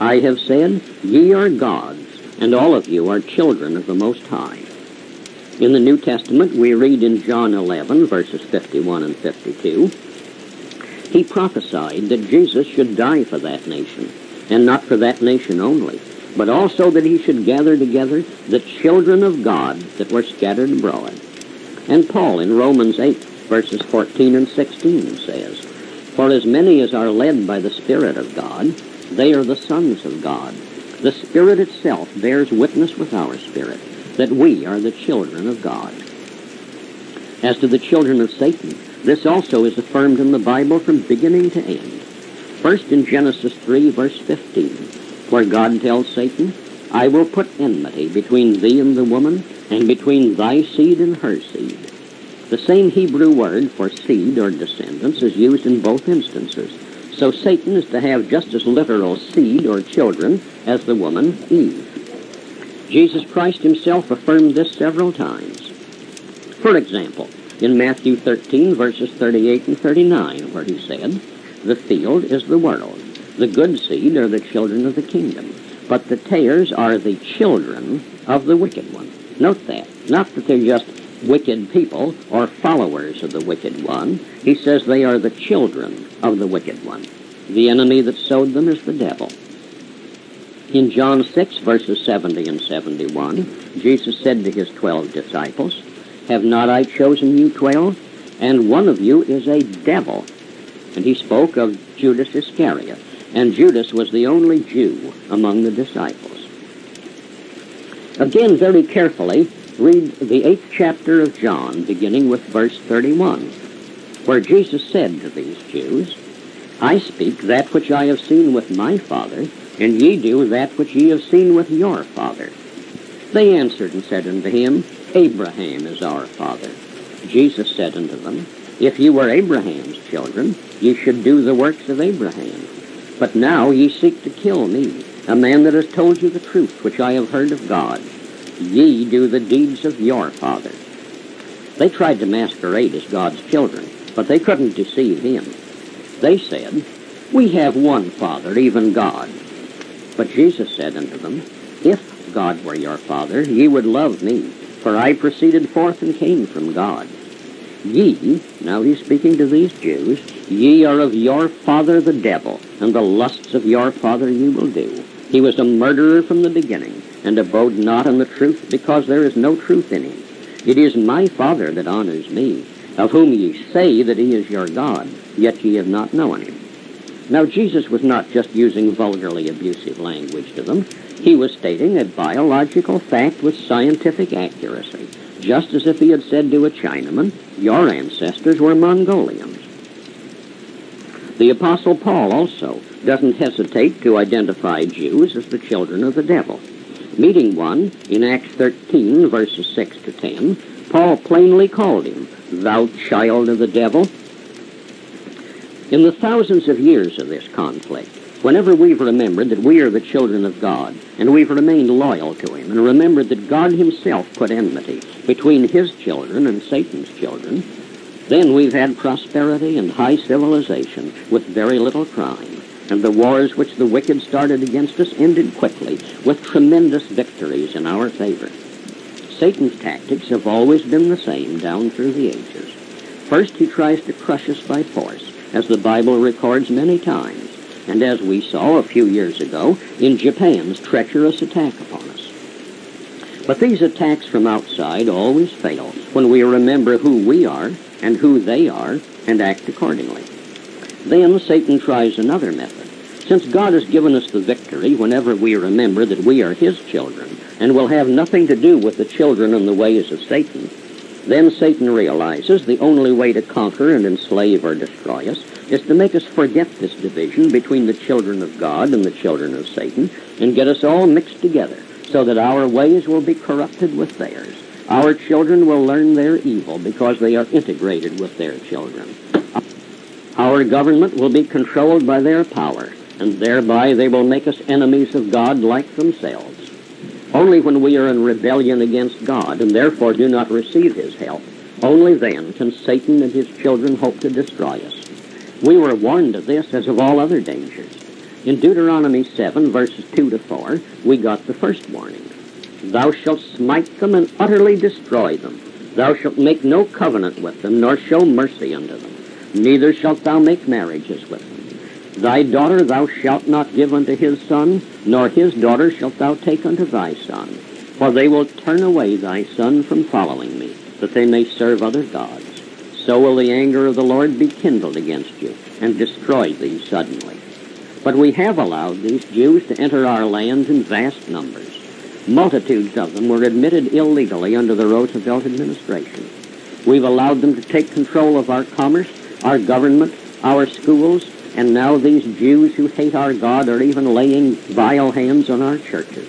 I have said, ye are gods, and all of you are children of the Most High. In the New Testament, we read in John eleven, verses fifty-one and fifty-two, he prophesied that Jesus should die for that nation, and not for that nation only, but also that he should gather together the children of God that were scattered abroad. And Paul in Romans eight, verses fourteen and sixteen says, For as many as are led by the Spirit of God, they are the sons of God. The Spirit itself bears witness with our spirit that we are the children of God. As to the children of Satan, this also is affirmed in the Bible from beginning to end. First in Genesis three, verse fifteen, where God tells Satan, I will put enmity between thee and the woman, and between thy seed and her seed. The same Hebrew word for seed or descendants is used in both instances, so Satan is to have just as literal seed or children as the woman Eve. Jesus Christ himself affirmed this several times. For example, in Matthew thirteen, verses thirty-eight and thirty-nine, where he said, The field is the world, the good seed are the children of the kingdom, but the tares are the children of the wicked one. Note that. Not that they're just wicked people or followers of the wicked one. He says they are the children of the wicked one. The enemy that sowed them is the devil. In John six, verses seventy and seventy-one, Jesus said to his twelve disciples, Have not I chosen you twelve? And one of you is a devil. And he spoke of Judas Iscariot, and Judas was the only Jew among the disciples. Again, very carefully, read the eighth chapter of John, beginning with verse thirty-one, where Jesus said to these Jews, I speak that which I have seen with my Father, and ye do that which ye have seen with your father. They answered and said unto him, Abraham is our father. Jesus said unto them, If ye were Abraham's children, ye should do the works of Abraham. But now ye seek to kill me, a man that has told you the truth, which I have heard of God. Ye do the deeds of your father. They tried to masquerade as God's children, but they couldn't deceive him. They said, We have one Father, even God. But Jesus said unto them, If God were your Father, ye would love me, for I proceeded forth and came from God. Ye, now he's speaking to these Jews, ye are of your father the devil, and the lusts of your father ye will do. He was a murderer from the beginning, and abode not in the truth, because there is no truth in him. It is my Father that honors me, of whom ye say that he is your God, yet ye have not known him. Now Jesus was not just using vulgarly abusive language to them. He was stating a biological fact with scientific accuracy, just as if he had said to a Chinaman, your ancestors were Mongolians. The Apostle Paul also doesn't hesitate to identify Jews as the children of the devil. Meeting one in Acts thirteen, verses six to ten, Paul plainly called him, Thou child of the devil. In the thousands of years of this conflict, whenever we've remembered that we are the children of God, and we've remained loyal to him, and remembered that God himself put enmity between his children and Satan's children, then we've had prosperity and high civilization with very little crime, and the wars which the wicked started against us ended quickly with tremendous victories in our favor. Satan's tactics have always been the same down through the ages. First, he tries to crush us by force, as the Bible records many times, and as we saw a few years ago in Japan's treacherous attack upon us. But these attacks from outside always fail when we remember who we are and who they are and act accordingly. Then Satan tries another method. Since God has given us the victory whenever we remember that we are his children and will have nothing to do with the children and the ways of Satan, then Satan realizes the only way to conquer and enslave or destroy us is to make us forget this division between the children of God and the children of Satan and get us all mixed together so that our ways will be corrupted with theirs. Our children will learn their evil because they are integrated with their children. Our government will be controlled by their power, and thereby they will make us enemies of God like themselves. Only when we are in rebellion against God, and therefore do not receive his help, Only then can Satan and his children hope to destroy us. We were warned of this as of all other dangers. In Deuteronomy seven, verses two to four, we got the first warning. Thou shalt smite them and utterly destroy them. Thou shalt make no covenant with them, nor show mercy unto them. Neither shalt thou make marriages with them. Thy daughter thou shalt not give unto his son, nor his daughter shalt thou take unto thy son. For they will turn away thy son from following me, that they may serve other gods. So will the anger of the Lord be kindled against you, and destroy thee suddenly. But we have allowed these Jews to enter our land in vast numbers. Multitudes of them were admitted illegally under the Roosevelt administration. We've allowed them to take control of our commerce, our government, our schools, and now these Jews who hate our God are even laying vile hands on our churches.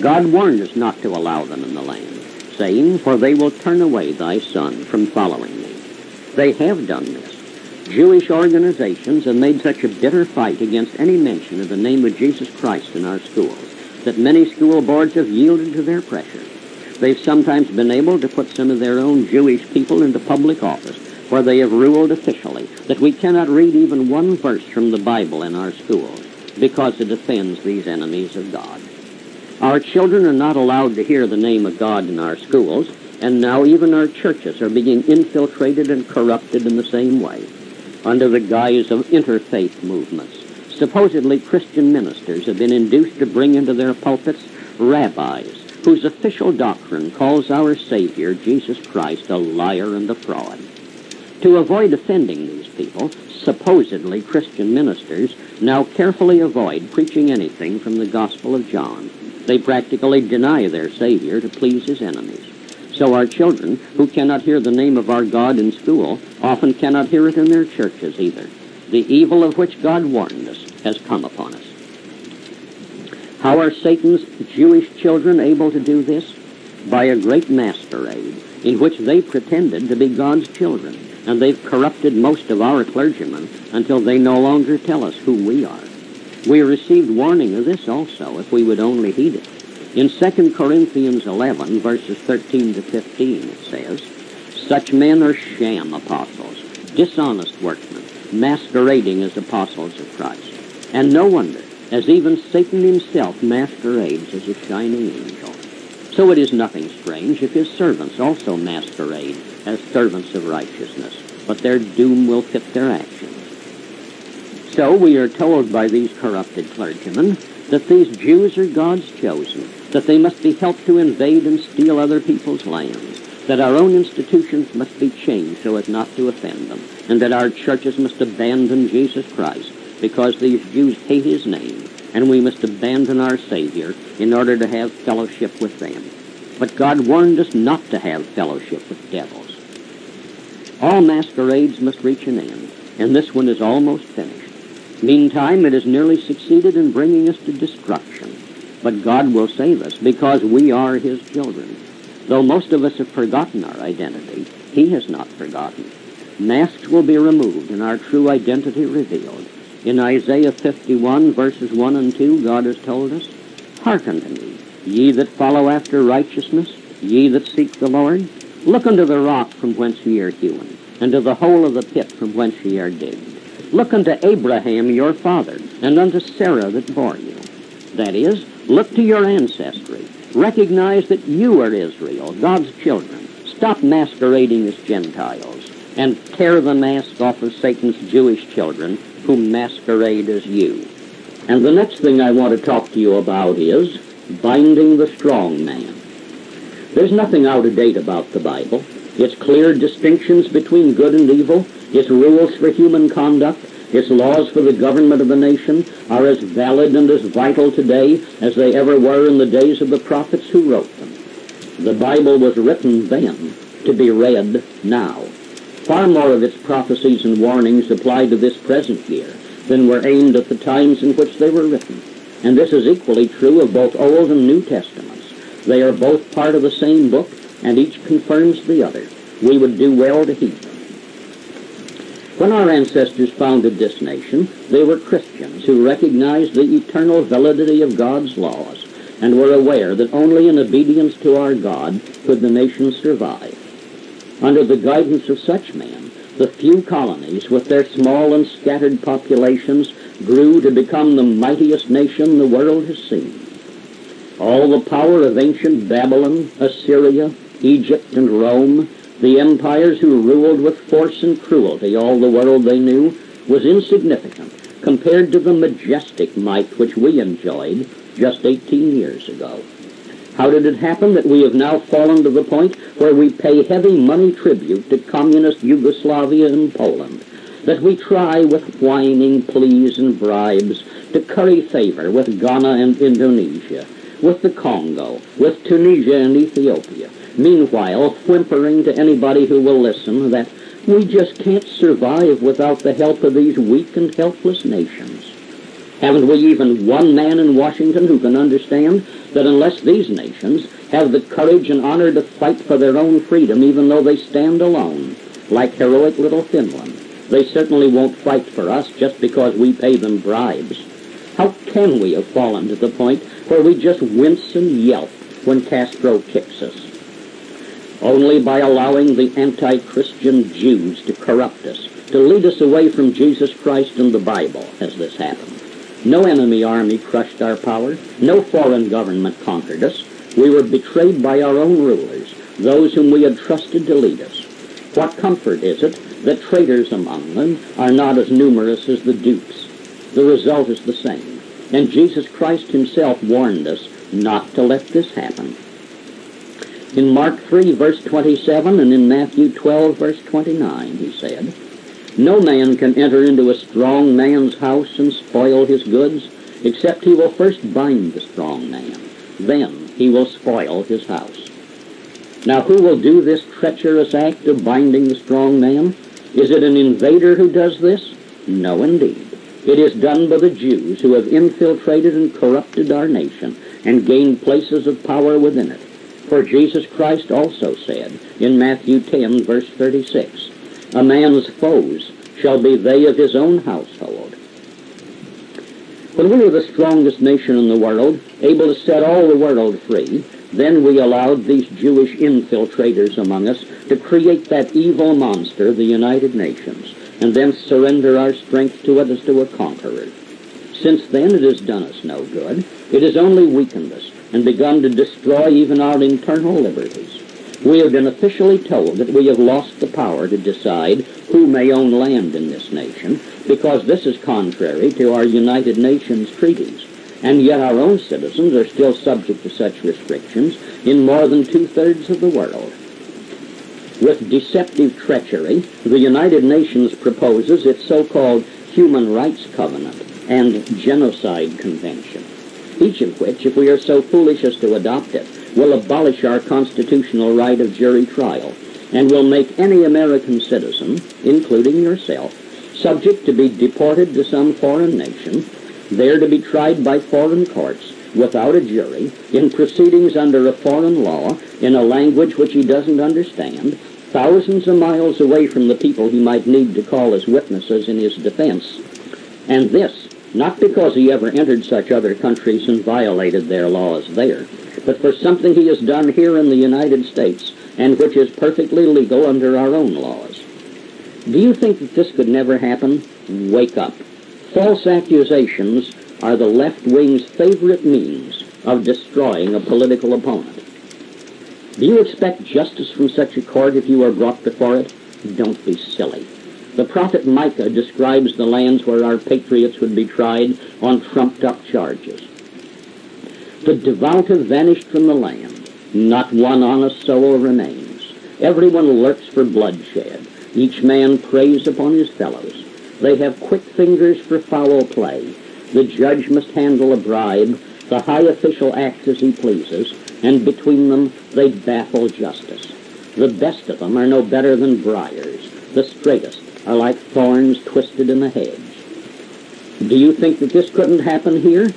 God warned us not to allow them in the land, saying, For they will turn away thy son from following me. They have done this. Jewish organizations have made such a bitter fight against any mention of the name of Jesus Christ in our schools that many school boards have yielded to their pressure. They've sometimes been able to put some of their own Jewish people into public office, where they have ruled officially that we cannot read even one verse from the Bible in our schools because it offends these enemies of God. Our children are not allowed to hear the name of God in our schools, and now even our churches are being infiltrated and corrupted in the same way, under the guise of interfaith movements. Supposedly Christian ministers have been induced to bring into their pulpits rabbis whose official doctrine calls our Savior, Jesus Christ, a liar and a fraud. To avoid offending these people, supposedly Christian ministers now carefully avoid preaching anything from the Gospel of John. They practically deny their Savior to please his enemies. So our children, who cannot hear the name of our God in school, often cannot hear it in their churches either. The evil of which God warned us has come upon us. How are Satan's Jewish children able to do this? By a great masquerade in which they pretended to be God's children, and they've corrupted most of our clergymen until they no longer tell us who we are. We received warning of this also if we would only heed it. In Second Corinthians eleven, verses thirteen to fifteen, it says, Such men are sham apostles, dishonest workmen, masquerading as apostles of Christ. And no wonder, as even Satan himself masquerades as a shining angel. So it is nothing strange if his servants also masquerade as servants of righteousness, but their doom will fit their actions. So we are told by these corrupted clergymen that these Jews are God's chosen, that they must be helped to invade and steal other people's lands, that our own institutions must be changed so as not to offend them, and that our churches must abandon Jesus Christ because these Jews hate his name, and we must abandon our Savior in order to have fellowship with them. But God warned us not to have fellowship with devils. All masquerades must reach an end, and this one is almost finished. Meantime, it has nearly succeeded in bringing us to destruction. But God will save us because we are his children. Though most of us have forgotten our identity, he has not forgotten. Masks will be removed and our true identity revealed. In Isaiah fifty-one, verses one and two, God has told us, Hearken to me, ye that follow after righteousness, ye that seek the Lord. Look unto the rock from whence ye are hewn, and to the hole of the pit from whence ye are digged. Look unto Abraham your father, and unto Sarah that bore you. That is, look to your ancestry. Recognize that you are Israel, God's children. Stop masquerading as Gentiles, and tear the mask off of Satan's Jewish children who masquerade as you. And the next thing I want to talk to you about is binding the strong man. There's nothing out of date about the Bible. Its clear distinctions between good and evil, its rules for human conduct, its laws for the government of the nation are as valid and as vital today as they ever were in the days of the prophets who wrote them. The Bible was written then to be read now. Far more of its prophecies and warnings apply to this present year than were aimed at the times in which they were written. And this is equally true of both Old and New Testaments. They are both part of the same book, and each confirms the other. We would do well to heed them. When our ancestors founded this nation, they were Christians who recognized the eternal validity of God's laws and were aware that only in obedience to our God could the nation survive. Under the guidance of such men, the few colonies, with their small and scattered populations, grew to become the mightiest nation the world has seen. All the power of ancient Babylon, Assyria, Egypt, and Rome, the empires who ruled with force and cruelty all the world they knew, was insignificant compared to the majestic might which we enjoyed just eighteen years ago. How did it happen that we have now fallen to the point where we pay heavy money tribute to communist Yugoslavia and Poland, that we try with whining pleas and bribes to curry favor with Ghana and Indonesia, with the Congo, with Tunisia and Ethiopia, meanwhile whimpering to anybody who will listen that we just can't survive without the help of these weak and helpless nations? Haven't we even one man in Washington who can understand that unless these nations have the courage and honor to fight for their own freedom, even though they stand alone, like heroic little Finland, they certainly won't fight for us just because we pay them bribes? How can we have fallen to the point where we just wince and yelp when Castro kicks us? Only by allowing the anti-Christian Jews to corrupt us, to lead us away from Jesus Christ and the Bible, has this happened. No enemy army crushed our power. No foreign government conquered us. We were betrayed by our own rulers, those whom we had trusted to lead us. What comfort is it that traitors among them are not as numerous as the dupes? The result is the same, and Jesus Christ himself warned us not to let this happen. In Mark three, verse twenty-seven, and in Matthew twelve, verse twenty-nine, he said, "No man can enter into a strong man's house and spoil his goods, except he will first bind the strong man. Then he will spoil his house." Now who will do this treacherous act of binding the strong man? Is it an invader who does this? No, indeed. It is done by the Jews who have infiltrated and corrupted our nation and gained places of power within it. For Jesus Christ also said in Matthew ten, verse thirty-six, "A man's foes shall be they of his own household." When we were the strongest nation in the world, able to set all the world free, then we allowed these Jewish infiltrators among us to create that evil monster, the United Nations, and then surrender our strength to it as to a conqueror. Since then, it has done us no good. It has only weakened us and begun to destroy even our internal liberties. We have been officially told that we have lost the power to decide who may own land in this nation, because this is contrary to our United Nations treaties, and yet our own citizens are still subject to such restrictions in more than two-thirds of the world. With deceptive treachery, the United Nations proposes its so-called Human Rights Covenant and Genocide Convention, each of which, if we are so foolish as to adopt it, will abolish our constitutional right of jury trial and will make any American citizen, including yourself, subject to be deported to some foreign nation, there to be tried by foreign courts without a jury, in proceedings under a foreign law, in a language which he doesn't understand, thousands of miles away from the people he might need to call as witnesses in his defense. And this, not because he ever entered such other countries and violated their laws there, but for something he has done here in the United States, and which is perfectly legal under our own laws. Do you think that this could never happen? Wake up. False accusations are the left wing's favorite means of destroying a political opponent. Do you expect justice from such a court if you are brought before it? Don't be silly. The prophet Micah describes the lands where our patriots would be tried on trumped-up charges. The devout have vanished from the land. Not one honest soul remains. Everyone lurks for bloodshed. Each man preys upon his fellows. They have quick fingers for foul play. The judge must handle a bribe. The high official acts as he pleases, and between them they baffle justice. The best of them are no better than briars. The straightest are like thorns twisted in the hedge. Do you think that this couldn't happen here?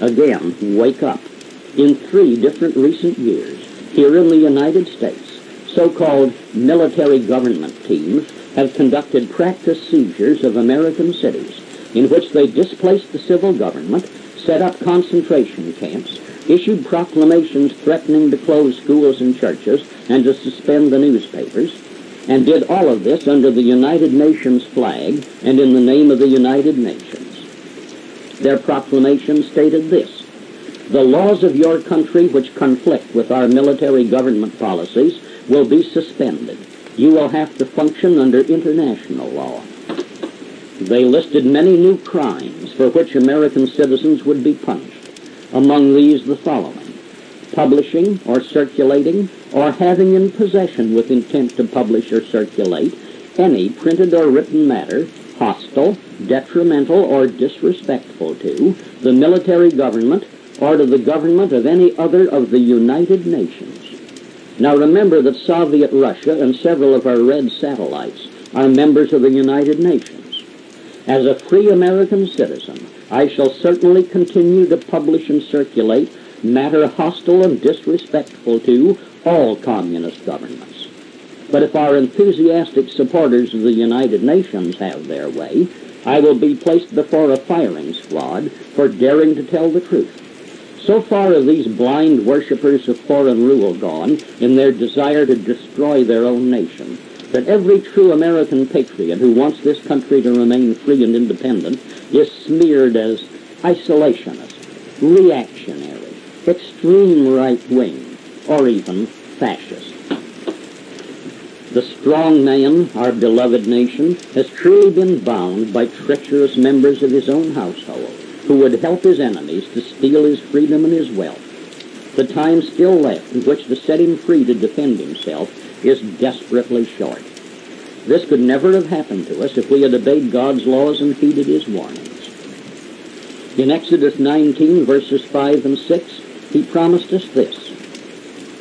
Again, wake up. In three different recent years, here in the United States, so-called military government teams have conducted practice seizures of American cities, in which they displaced the civil government, set up concentration camps, issued proclamations threatening to close schools and churches and to suspend the newspapers, and did all of this under the United Nations flag and in the name of the United Nations. Their proclamation stated this: the laws of your country which conflict with our military government policies will be suspended. You will have to function under international law. They listed many new crimes for which American citizens would be punished. Among these, the following: publishing or circulating or having in possession with intent to publish or circulate any printed or written matter hostile, detrimental, or disrespectful to the military government or to the government of any other of the United Nations. Now remember that Soviet Russia and several of our red satellites are members of the United Nations. As a free American citizen, I shall certainly continue to publish and circulate matter hostile and disrespectful to all communist governments. But if our enthusiastic supporters of the United Nations have their way, I will be placed before a firing squad for daring to tell the truth. So far have these blind worshippers of foreign rule gone in their desire to destroy their own nation that every true American patriot who wants this country to remain free and independent is smeared as isolationist, reactionary, extreme right-wing, or even fascist. The strong man, our beloved nation, has truly been bound by treacherous members of his own household who would help his enemies to steal his freedom and his wealth. The time still left in which to set him free to defend himself is desperately short. This could never have happened to us if we had obeyed God's laws and heeded his warnings. In Exodus nineteen, verses five and six, he promised us this: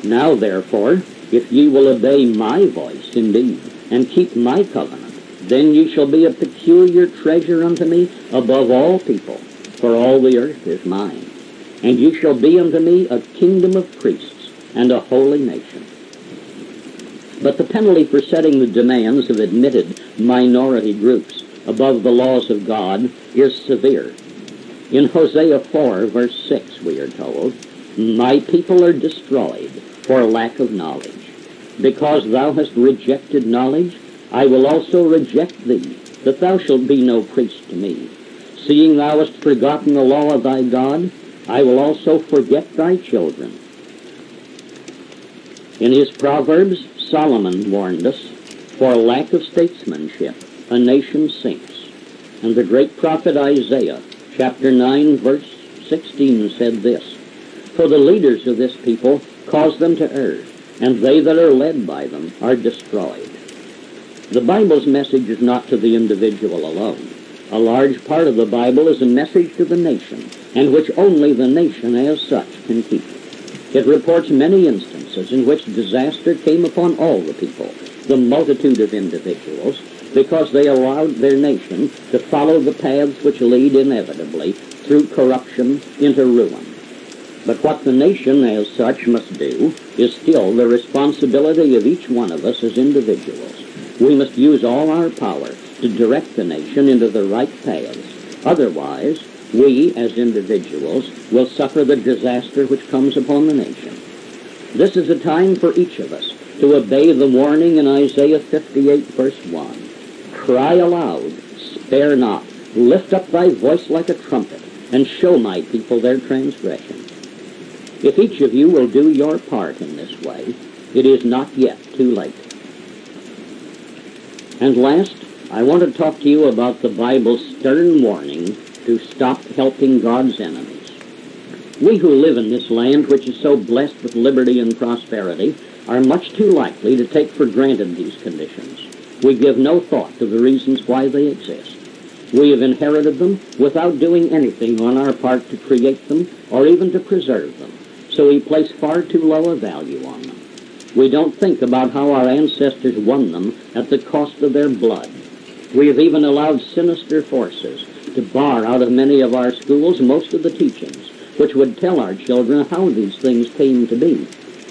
now therefore, if ye will obey my voice indeed, and keep my covenant, then ye shall be a peculiar treasure unto me above all people, for all the earth is mine. And you shall be unto me a kingdom of priests and a holy nation. But the penalty for setting the demands of admitted minority groups above the laws of God is severe. In Hosea four, verse six, we are told, my people are destroyed for lack of knowledge. Because thou hast rejected knowledge, I will also reject thee, that thou shalt be no priest to me. Seeing thou hast forgotten the law of thy God, I will also forget thy children. In his Proverbs, Solomon warned us, for lack of statesmanship, a nation sinks. And the great prophet Isaiah, chapter nine, verse sixteen, said this: for the leaders of this people cause them to err, and they that are led by them are destroyed. The Bible's message is not to the individual alone. A large part of the Bible is a message to the nation, and which only the nation as such can keep. It reports many instances in which disaster came upon all the people, the multitude of individuals, because they allowed their nation to follow the paths which lead inevitably through corruption into ruin. But what the nation as such must do is still the responsibility of each one of us as individuals. We must use all our power to direct the nation into the right paths. Otherwise, we, as individuals, will suffer the disaster which comes upon the nation. This is a time for each of us to obey the warning in Isaiah fifty-eight, verse one. Cry aloud, spare not, lift up thy voice like a trumpet, and show my people their transgression. If each of you will do your part in this way, it is not yet too late. And last, I want to talk to you about the Bible's stern warning to stop helping God's enemies. We who live in this land, which is so blessed with liberty and prosperity, are much too likely to take for granted these conditions. We give no thought to the reasons why they exist. We have inherited them without doing anything on our part to create them or even to preserve them, so we place far too low a value on them. We don't think about how our ancestors won them at the cost of their blood. We have even allowed sinister forces to bar out of many of our schools most of the teachings which would tell our children how these things came to be,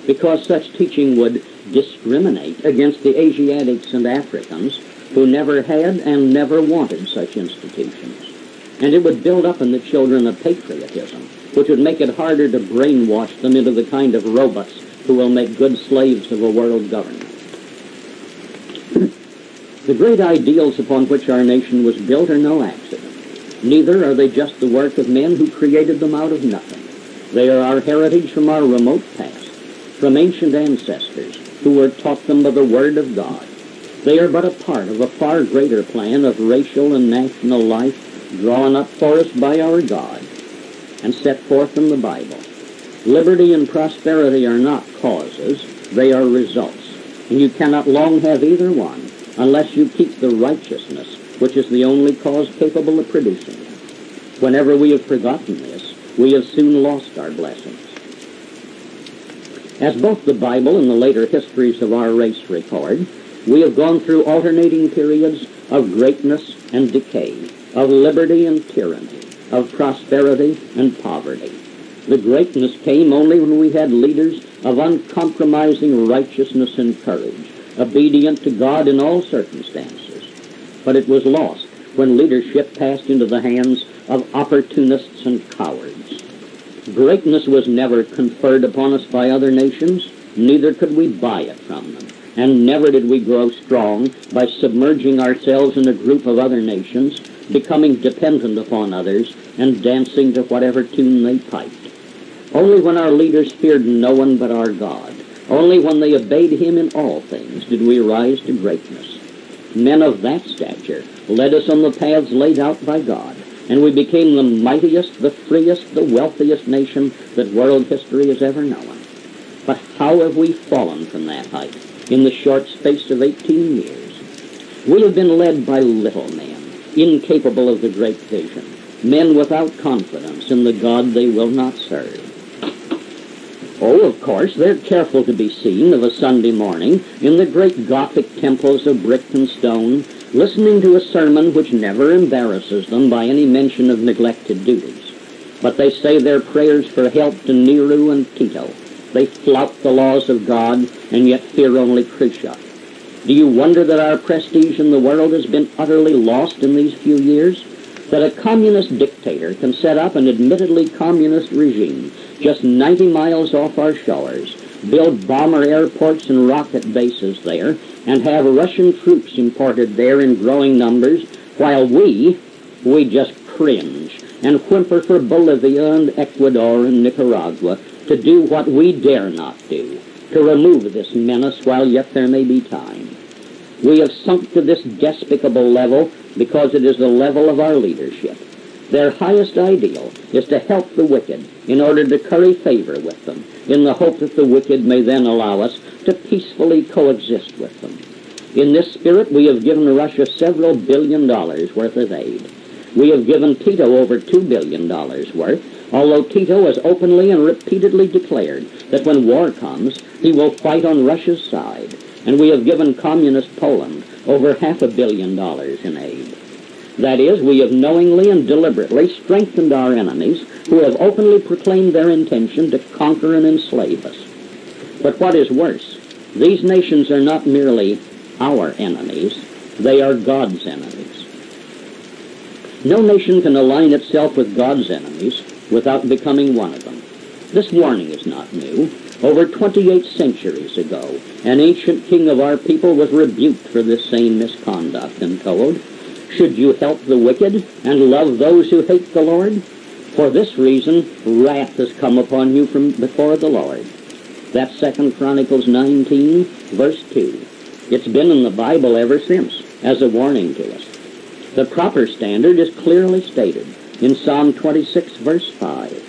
because such teaching would discriminate against the Asiatics and Africans who never had and never wanted such institutions. And it would build up in the children a patriotism which would make it harder to brainwash them into the kind of robots who will make good slaves of a world government. The great ideals upon which our nation was built are no accident. Neither are they just the work of men who created them out of nothing. They are our heritage from our remote past, from ancient ancestors who were taught them by the Word of God. They are but a part of a far greater plan of racial and national life drawn up for us by our God and set forth in the Bible. Liberty and prosperity are not causes, they are results, and you cannot long have either one unless you keep the righteousness, which is the only cause capable of producing it. Whenever we have forgotten this, we have soon lost our blessings. As both the Bible and the later histories of our race record, we have gone through alternating periods of greatness and decay, of liberty and tyranny, of prosperity and poverty. The greatness came only when we had leaders of uncompromising righteousness and courage, obedient to God in all circumstances. But it was lost when leadership passed into the hands of opportunists and cowards. Greatness was never conferred upon us by other nations, neither could we buy it from them, and never did we grow strong by submerging ourselves in a group of other nations, becoming dependent upon others, and dancing to whatever tune they piped. Only when our leaders feared no one but our God, only when they obeyed him in all things, did we rise to greatness. Men of that stature led us on the paths laid out by God, and we became the mightiest, the freest, the wealthiest nation that world history has ever known. But how have we fallen from that height in the short space of eighteen years? We have been led by little men, incapable of the great vision, men without confidence in the God they will not serve. Oh, of course, they're careful to be seen of a Sunday morning in the great Gothic temples of brick and stone, listening to a sermon which never embarrasses them by any mention of neglected duties. But they say their prayers for help to Nero and Tito. They flout the laws of God and yet fear only Khrushchev. Do you wonder that our prestige in the world has been utterly lost in these few years? That a communist dictator can set up an admittedly communist regime just ninety miles off our shores, build bomber airports and rocket bases there, and have Russian troops imported there in growing numbers, while we, we just cringe and whimper for Bolivia and Ecuador and Nicaragua to do what we dare not do, to remove this menace while yet there may be time. We have sunk to this despicable level because it is the level of our leadership. Their highest ideal is to help the wicked in order to curry favor with them, in the hope that the wicked may then allow us to peacefully coexist with them. In this spirit, we have given Russia several billion dollars worth of aid. We have given Tito over two billion dollars worth, although Tito has openly and repeatedly declared that when war comes, he will fight on Russia's side. And we have given communist Poland over half a billion dollars in aid. That is, we have knowingly and deliberately strengthened our enemies who have openly proclaimed their intention to conquer and enslave us. But what is worse, these nations are not merely our enemies, they are God's enemies. No nation can align itself with God's enemies without becoming one of them. This warning is not new. Over twenty-eight centuries ago, an ancient king of our people was rebuked for this same misconduct and told, "Should you help the wicked and love those who hate the Lord? For this reason, wrath has come upon you from before the Lord." That's Second Chronicles nineteen, verse two. It's been in the Bible ever since, as a warning to us. The proper standard is clearly stated in Psalm twenty-six, verse five.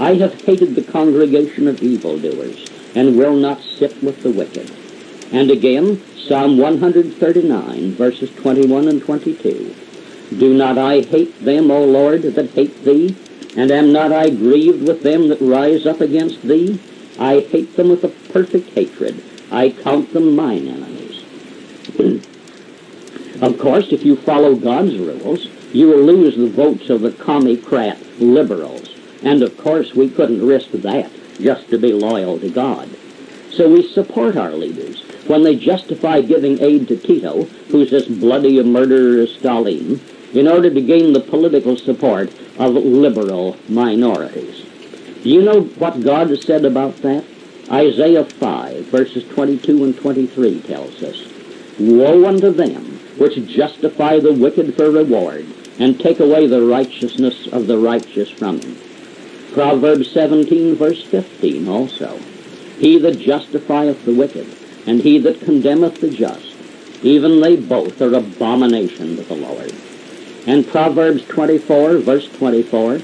"I have hated the congregation of evildoers, and will not sit with the wicked." And again, Psalm one thirty-nine, verses twenty-one and twenty-two. "Do not I hate them, O Lord, that hate thee? And am not I grieved with them that rise up against thee? I hate them with a perfect hatred. I count them mine enemies." Of course, if you follow God's rules, you will lose the votes of the commie-crat liberals. And of course, we couldn't risk that just to be loyal to God. So we support our leaders when they justify giving aid to Tito, who's as bloody a murderer as Stalin, in order to gain the political support of liberal minorities. You know what God has said about that? Isaiah five, verses twenty-two and twenty-three tells us, Woe unto them which justify the wicked for reward, and take away the righteousness of the righteous from him. Proverbs seventeen, verse fifteen also. He that justifieth the wicked, and he that condemneth the just, even they both are abomination to the Lord. And Proverbs twenty-four, verse twenty-four,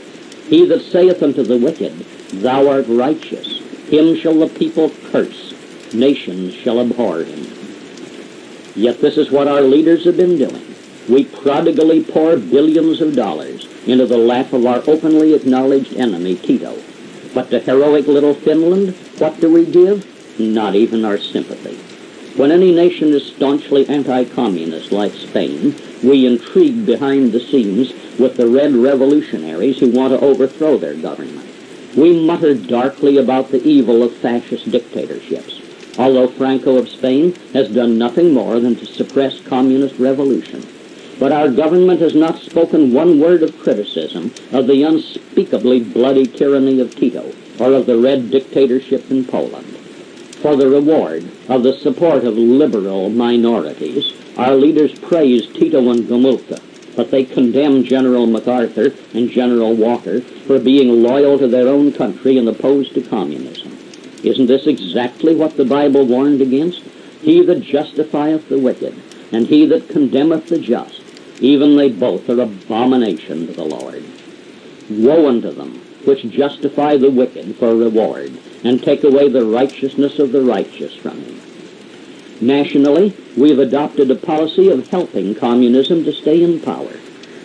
he that saith unto the wicked, Thou art righteous, him shall the people curse, nations shall abhor him. Yet this is what our leaders have been doing. We prodigally pour billions of dollars into the lap of our openly acknowledged enemy, Tito. But to heroic little Finland, what do we give? Not even our sympathy. When any nation is staunchly anti-communist like Spain, we intrigue behind the scenes with the red revolutionaries who want to overthrow their government. We mutter darkly about the evil of fascist dictatorships, although Franco of Spain has done nothing more than to suppress communist revolution. But our government has not spoken one word of criticism of the unspeakably bloody tyranny of Tito or of the red dictatorship in Poland. For the reward of the support of liberal minorities, our leaders praise Tito and Gomulka, but they condemn General MacArthur and General Walker for being loyal to their own country and opposed to communism. Isn't this exactly what the Bible warned against? He that justifieth the wicked, and he that condemneth the just, even they both are abomination to the Lord. Woe unto them which justify the wicked for reward, and take away the righteousness of the righteous from him. Nationally, we have adopted a policy of helping communism to stay in power.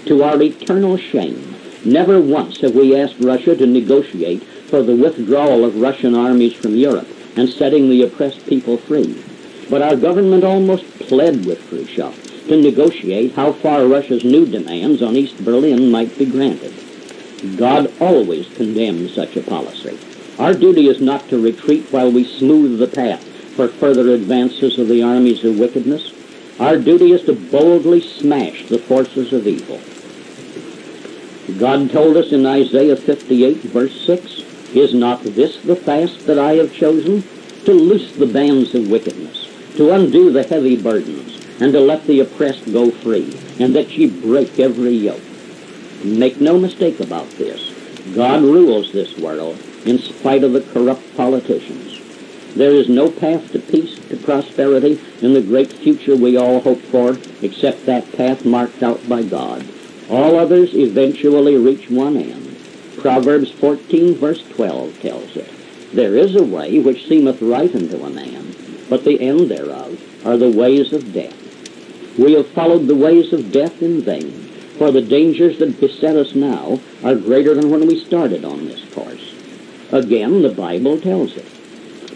To our eternal shame, never once have we asked Russia to negotiate for the withdrawal of Russian armies from Europe and setting the oppressed people free. But our government almost pled with Khrushchev to negotiate how far Russia's new demands on East Berlin might be granted. God always condemns such a policy. Our duty is not to retreat while we smooth the path for further advances of the armies of wickedness. Our duty is to boldly smash the forces of evil. God told us in Isaiah fifty-eight, verse six, Is not this the fast that I have chosen? To loose the bands of wickedness, to undo the heavy burdens, and to let the oppressed go free, and that ye break every yoke. Make no mistake about this. God rules this world in spite of the corrupt politicians. There is no path to peace, to prosperity, and the great future we all hope for, except that path marked out by God. All others eventually reach one end. Proverbs fourteen, verse twelve tells it, There is a way which seemeth right unto a man, but the end thereof are the ways of death. We have followed the ways of death in vain, for the dangers that beset us now are greater than when we started on this course. Again, the Bible tells it,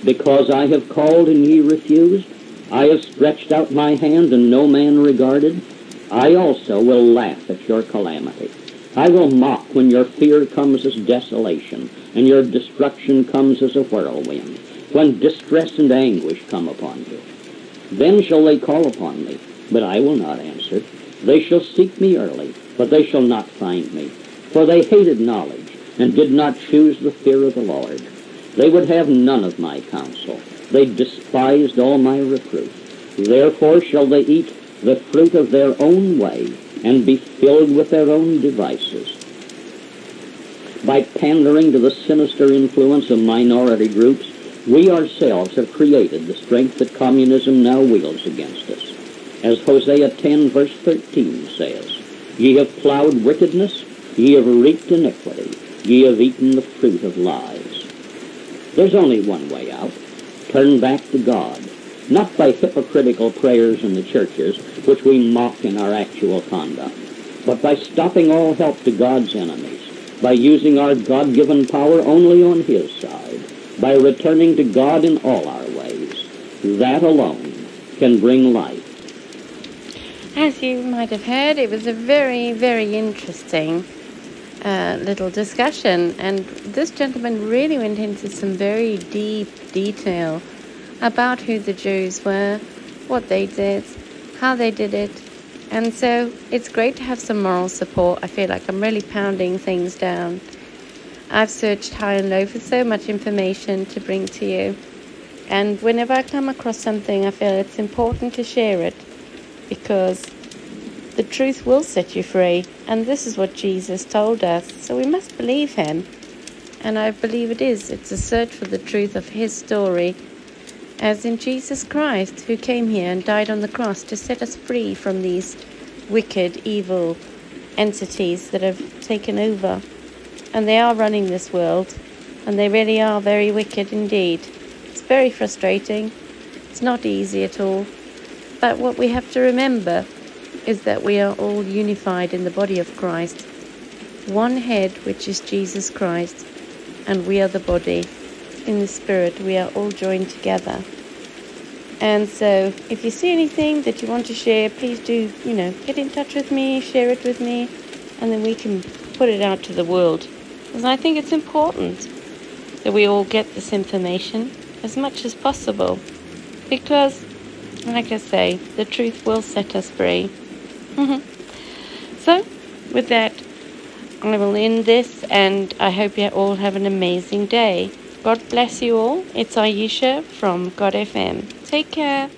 Because I have called and ye refused, I have stretched out my hand and no man regarded, I also will laugh at your calamity. I will mock when your fear comes as desolation, and your destruction comes as a whirlwind, when distress and anguish come upon you. Then shall they call upon me, but I will not answer. They shall seek me early, but they shall not find me. For they hated knowledge, and did not choose the fear of the Lord. They would have none of my counsel. They despised all my reproof. Therefore shall they eat the fruit of their own way, and be filled with their own devices. By pandering to the sinister influence of minority groups, we ourselves have created the strength that communism now wields against us. As Hosea ten, verse thirteen says, Ye have plowed wickedness, ye have reaped iniquity, ye have eaten the fruit of lies. There's only one way out. Turn back to God. Not by hypocritical prayers in the churches, which we mock in our actual conduct, but by stopping all help to God's enemies, by using our God-given power only on His side, by returning to God in all our ways. That alone can bring life. As you might have heard, it was a very, very interesting uh, little discussion, and this gentleman really went into some very deep detail about who the Jews were, what they did, how they did it. And so it's great to have some moral support. I feel like I'm really pounding things down. I've searched high and low for so much information to bring to you. And whenever I come across something, I feel it's important to share it, because the truth will set you free. And this is what Jesus told us. So we must believe him. And I believe it is. It's a search for the truth of his story, as in Jesus Christ, who came here and died on the cross to set us free from these wicked, evil entities that have taken over. And they are running this world. And they really are very wicked indeed. It's very frustrating. It's not easy at all. But what we have to remember is that we are all unified in the body of Christ. One head, which is Jesus Christ, and we are the body. In the Spirit, we are all joined together. And so, if you see anything that you want to share, please do, you know, get in touch with me, share it with me, and then we can put it out to the world. Because I think it's important that we all get this information as much as possible. Because, like I say, the truth will set us free. So, with that, I will end this, and I hope you all have an amazing day. God bless you all. It's Aisha from God F M. Take care.